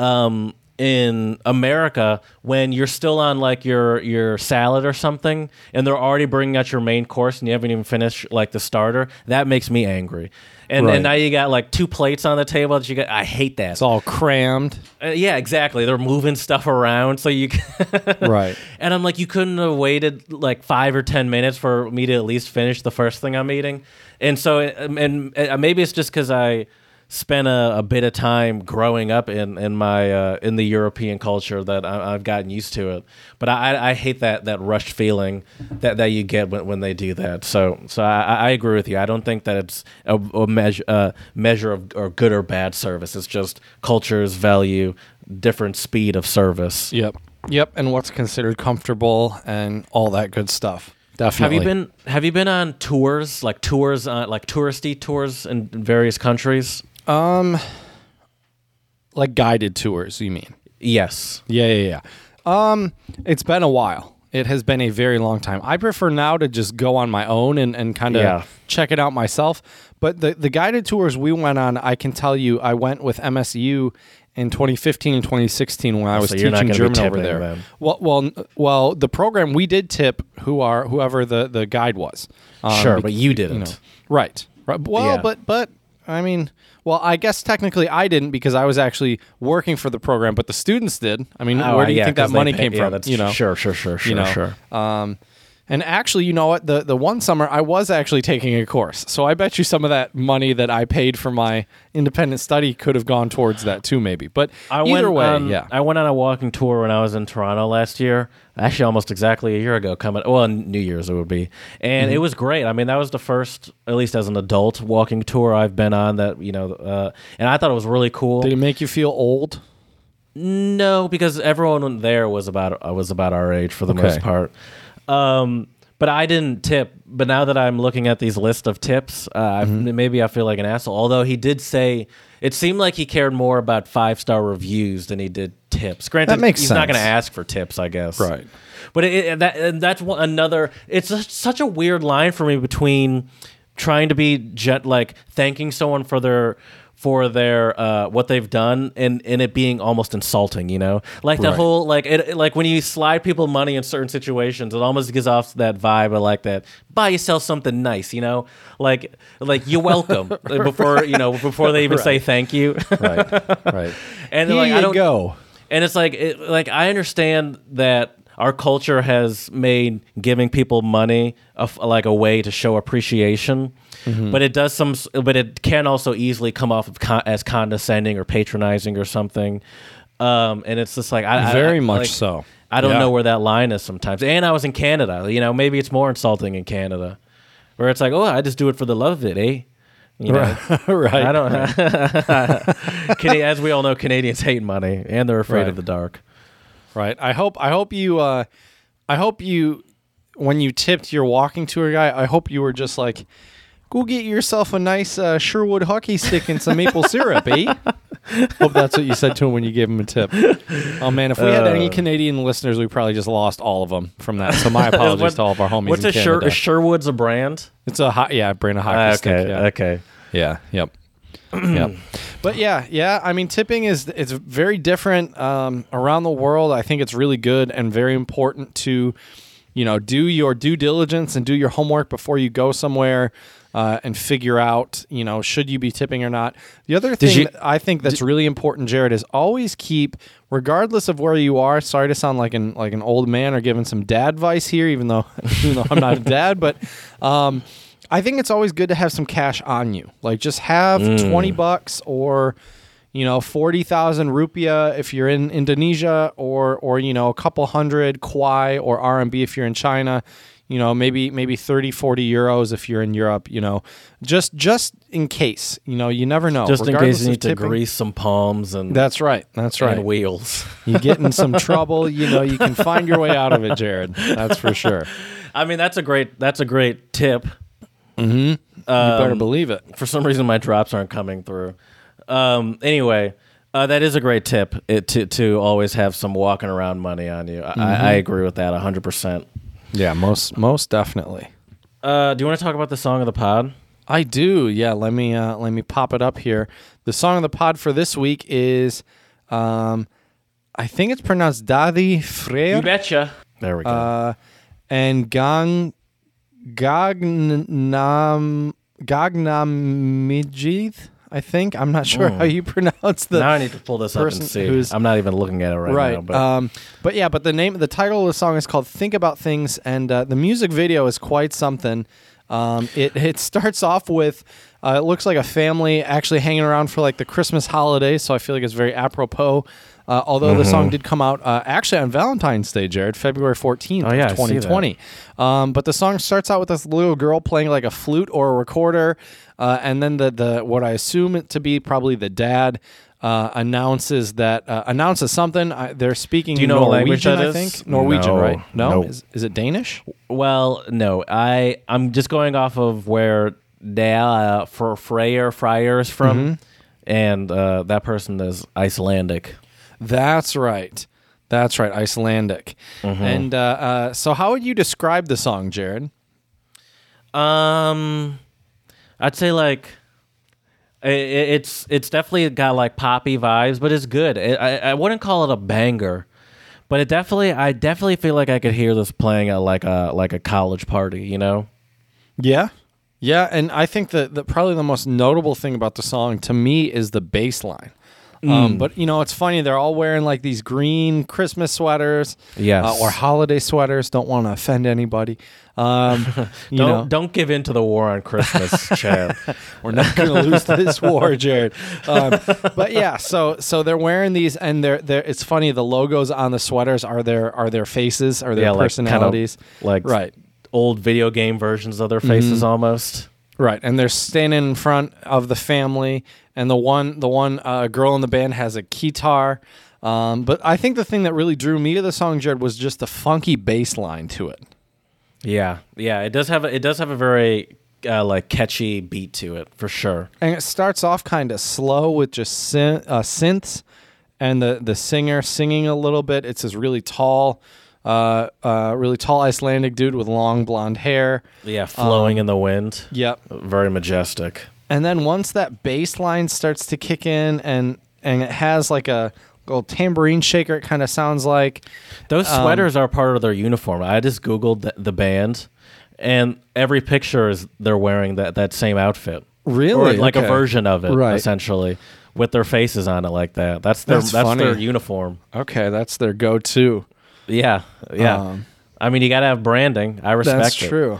in America when you're still on like your salad or something and they're already bringing out your main course and you haven't even finished like the starter. That makes me angry. And now you got like two plates on the table that you got. I hate that. It's all crammed. Yeah, exactly. They're moving stuff around, so you right. And I'm like, you couldn't have waited like 5 or 10 minutes for me to at least finish the first thing I'm eating. And so, and maybe it's just because I spent a bit of time growing up in the European culture that I've gotten used to it. But I hate that rushed feeling that you get when they do that. So I agree with you. I don't think that it's a measure of or good or bad service. It's just cultures, value, different speed of service. Yep, and what's considered comfortable and all that good stuff. Definitely. Have you been on tours, like tours, like touristy tours in various countries? Like guided tours, you mean? Yes. Yeah. It's been a while. It has been a very long time. I prefer now to just go on my own and kind of check it out myself. But the guided tours we went on, I can tell you, I went with MSU in 2015 and 2016 when I was teaching German over there. Then. Well, the program, we did tip whoever the guide was. Sure, but you didn't. You know, right. Well, yeah. but I mean, well, I guess technically I didn't because I was actually working for the program, but the students did. I mean, where do you think that money came from? That's, you know, sure. And actually, you know what? The one summer I was actually taking a course, so I bet you some of that money that I paid for my independent study could have gone towards that too, maybe. But I went on a walking tour when I was in Toronto last year. Actually, almost exactly a year ago. New Year's it would be, and it was great. I mean, that was the first, at least as an adult, walking tour I've been on. That and I thought it was really cool. Did it make you feel old? No, because everyone there was about our age for the most part. But I didn't tip. But now that I'm looking at these list of tips, maybe I feel like an asshole. Although he did say it seemed like he cared more about 5-star reviews than he did tips. Granted, that makes sense. He's not going to ask for tips, I guess. Right. But that's another. It's such a weird line for me between trying to be like thanking someone for their. What they've done and it being almost insulting, you know, like the whole like when you slide people money in certain situations, it almost gives off that vibe of like that buy yourself something nice, you know, like you're welcome before they even say thank you, right. And here like you go, and it's like I understand that. Our culture has made giving people money a way to show appreciation, but it can also easily come off as condescending or patronizing or something. And it's just like I very much so. I don't know where that line is sometimes. And I was in Canada, you know, maybe it's more insulting in Canada, where it's like, oh, I just do it for the love of it, eh? You know? I don't. As we all know, Canadians hate money and they're afraid of the dark. Right. I hope you when you tipped your walking tour guy, I hope you were just like, go get yourself a nice Sherwood hockey stick and some maple syrup, eh? Hope that's what you said to him when you gave him a tip. Oh man, if we had any Canadian listeners, we probably just lost all of them from that. So my apologies to all of our homies. What's in Canada. Sherwood's a brand? It's a brand of hockey stick. Yeah. Okay. Yeah. Yep. Yeah, but yeah. I mean, tipping it's very different around the world. I think it's really good and very important to, you know, do your due diligence and do your homework before you go somewhere and figure out, you know, should you be tipping or not. The other thing I think that's really important, Jared, is always keep, regardless of where you are. Sorry to sound like an old man or giving some dad advice here, even though I'm not a dad, but. I think it's always good to have some cash on you. Like just have $20 or, you know, 40,000 rupiah if you're in Indonesia or you know, a couple hundred kwai or RMB if you're in China, you know, maybe 30, 40 euros if you're in Europe, you know, just in case, you know, you never know. Just regardless in case you need to grease some palms and That's right. And wheels. You get in some trouble, you know, you can find your way out of it, Jared. That's for sure. I mean, that's a great tip. Mm-hmm. You better believe it. For some reason, my drops aren't coming through. Anyway, that is a great tip to always have some walking around money on you. I agree with that 100%. Yeah, most definitely. Do you want to talk about the song of the pod? I do. Yeah, let me pop it up here. The song of the pod for this week is I think it's pronounced Daði Freyr. You betcha. There we go. And Gagnamijith, I think. I'm not sure how you pronounce the. Now I need to pull this up and see. I'm not even looking at it right now. But yeah, but the title of the song is called "Think About Things," and the music video is quite something. It starts off with it looks like a family actually hanging around for like the Christmas holiday, so I feel like it's very apropos. Although the song did come out actually on Valentine's Day, Jared, February 14th, 2020. But the song starts out with this little girl playing like a flute or a recorder, and then the what I assume it to be probably the dad announces something. They're speaking. Do you know Norwegian, what language that is? I think Norwegian, no, right? No, is it Danish? Well, no. I'm just going off of where Freyr is from, and that person is Icelandic. That's right, Icelandic. And so how would you describe the song, Jared? I'd say like it's definitely got like poppy vibes, but it's good. I wouldn't call it a banger, but it definitely I feel like I could hear this playing at like a college party, you know? Yeah. Yeah, and I think that probably the most notable thing about the song to me is the bass line. But, you know, it's funny. They're all wearing, like, these green Christmas sweaters or holiday sweaters. Don't want to offend anybody. Don't give in to the war on Christmas, Chad. We're not going to lose this war, Jared. But, yeah, so they're wearing these, and they're it's funny. The logos on the sweaters are their faces, are their personalities. Like, kind of, like old video game versions of their faces almost. Right, and they're standing in front of the family, and the one girl in the band has a guitar. But I think the thing that really drew me to the song, Jared, was just the funky bass line to it. Yeah, it does have a very like catchy beat to it for sure. And it starts off kind of slow with just synths, and the singer singing a little bit. It's this really tall Icelandic dude with long blonde hair. Yeah, flowing in the wind. Yep. Very majestic. And then once that bass line starts to kick in and it has like a little tambourine shaker, it kind of sounds like. Those sweaters are part of their uniform. I just Googled the band, and every picture is they're wearing that same outfit. Really? Or like a version of it, essentially, with their faces on it like that. That's their uniform. Okay, that's their go-to. Yeah. I mean, you got to have branding. I respect that's it. That's true.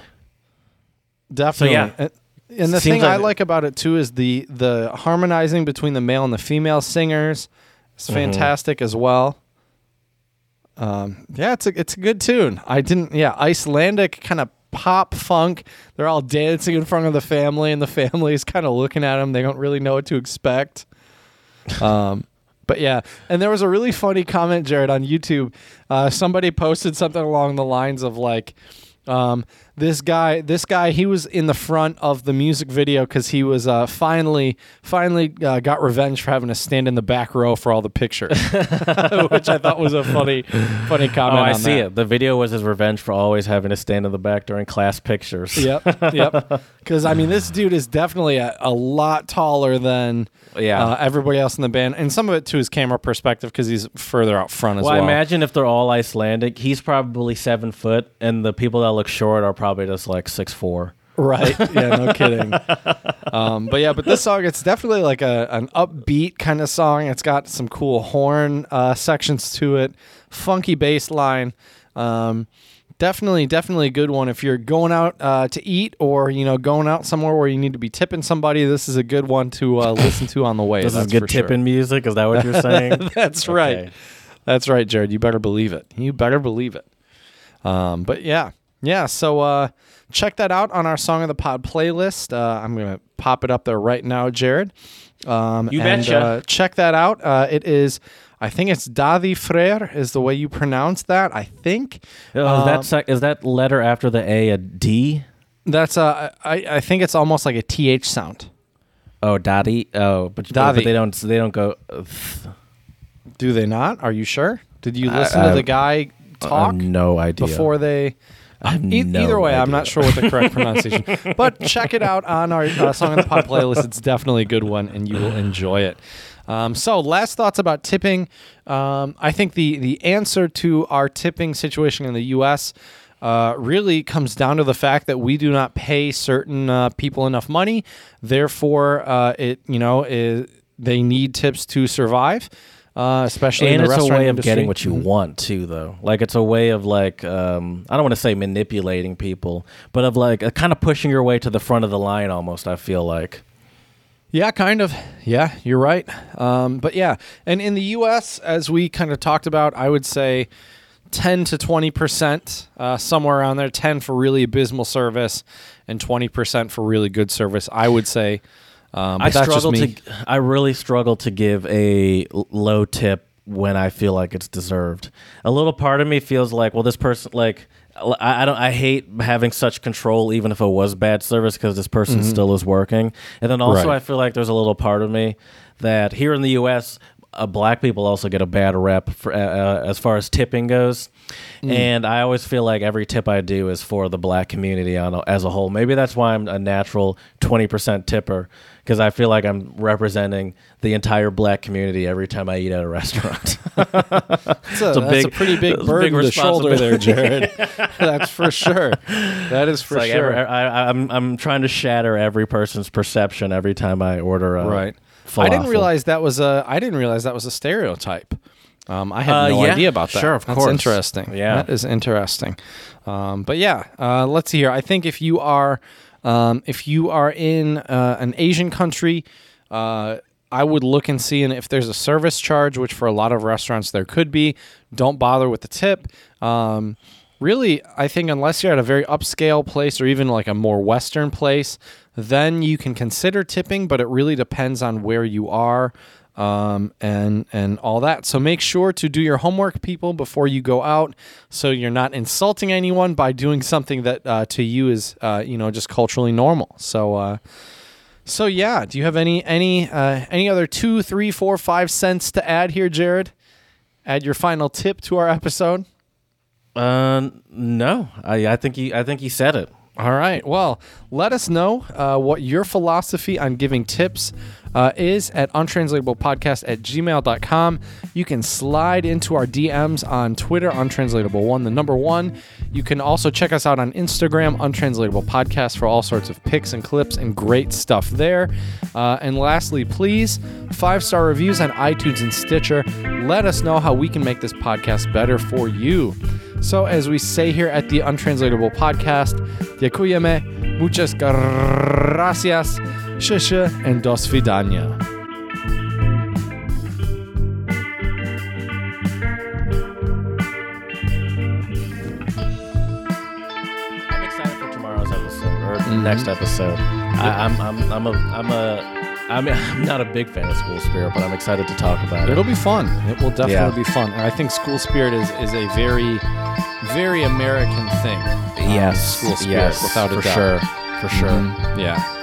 Definitely. So, yeah. And the thing I like about it, too, is the harmonizing between the male and the female singers. It's fantastic as well. Yeah, it's a good tune. Icelandic kind of pop funk. They're all dancing in front of the family, and the family is kind of looking at them. They don't really know what to expect. But yeah, and there was a really funny comment, Jared, on YouTube. Somebody posted something along the lines of like, this guy, he was in the front of the music video because he was finally got revenge for having to stand in the back row for all the pictures, which I thought was a funny comment. I see it. The video was his revenge for always having to stand in the back during class pictures. Yep. Because I mean, this dude is definitely a lot taller than everybody else in the band, and some of it too is camera perspective because he's further out front as well. Well, I imagine if they're all Icelandic, he's probably 7 foot, and the people that look short are probably just like 6'4". Right. Yeah, no kidding. But this song, it's definitely like an upbeat kind of song. It's got some cool horn sections to it, funky bass line. Definitely a good one. If you're going out to eat or, you know, going out somewhere where you need to be tipping somebody, this is a good one to listen to on the way. This is good tipping music? Is that what you're saying? That's right. Okay. That's right, Jared. You better believe it. So check that out on our Song of the Pod playlist. I'm going to pop it up there right now, Jared. You betcha. Check that out. It is, I think it's Daði Freyr is the way you pronounce that, I think. Is that letter after the A a D? That's I think it's almost like a TH sound. Oh, Daði. Oh, but they don't go. Do they not? Are you sure? Did you listen to the guy talk? I have no idea. Before they... Either way, I'm not sure what the correct pronunciation is. But check it out on our Song of the Pod playlist. It's definitely a good one, and you will enjoy it. So last thoughts about tipping. I think the answer to our tipping situation in the U.S. Really comes down to the fact that we do not pay certain people enough money. Therefore, they need tips to survive, especially in the restaurant industry. And it's a way of getting what you want too, though. Like it's a way of like I don't want to say manipulating people, but of like kind of pushing your way to the front of the line almost. I feel like. Yeah, kind of. Yeah, you're right. But yeah, and in the U.S., as we kind of talked about, I would say 10 to 20%, somewhere around there. 10 for really abysmal service, and 20% for really good service. I would say. I really struggle to give a low tip when I feel like it's deserved. A little part of me feels like, well, this person, like, I hate having such control, even if it was bad service, because this person still is working. And then also, right. I feel like there's a little part of me that here in the U.S. Black people also get a bad rep for, as far as tipping goes. And I always feel like every tip I do is for the black community as a whole. Maybe that's why I'm a natural 20% tipper, because I feel like I'm representing the entire black community every time I eat at a restaurant. That's a pretty big burden to shoulder there, Jared. That's for sure. That is for sure. I'm trying to shatter every person's perception every time I order a falafel. I didn't realize that was a stereotype. I had no idea about that. Sure, of course. That's interesting. Yeah. That is interesting. But yeah, let's see here. I think if you are in an Asian country, I would look and see, and if there's a service charge, which for a lot of restaurants there could be, don't bother with the tip. Really, I think unless you're at a very upscale place or even like a more Western place, then you can consider tipping, but it really depends on where you are. And all that. So make sure to do your homework, people, before you go out, so you're not insulting anyone by doing something that to you is just culturally normal. So yeah. Do you have any other 2, 3, 4, 5 cents to add here, Jared? Add your final tip to our episode. No, I think he said it. All right. Well, let us know what your philosophy on giving tips is at untranslatablepodcast@gmail.com. You can slide into our DMs on Twitter, untranslatable1, the number 1. You can also check us out on Instagram, untranslatablepodcast, for all sorts of pics and clips and great stuff there. And lastly, please, 5-star reviews on iTunes and Stitcher. Let us know how we can make this podcast better for you. So as we say here at the Untranslatable Podcast, Děkujeme, muchas gracias, shisha, and dos vidania. I'm excited for tomorrow's episode or next episode. I'm not a big fan of School Spirit, but I'm excited to talk about it. It'll be fun. It will definitely be fun. And I think School Spirit is a very, very American thing. Yes. School Spirit, without a doubt. For sure. Yeah.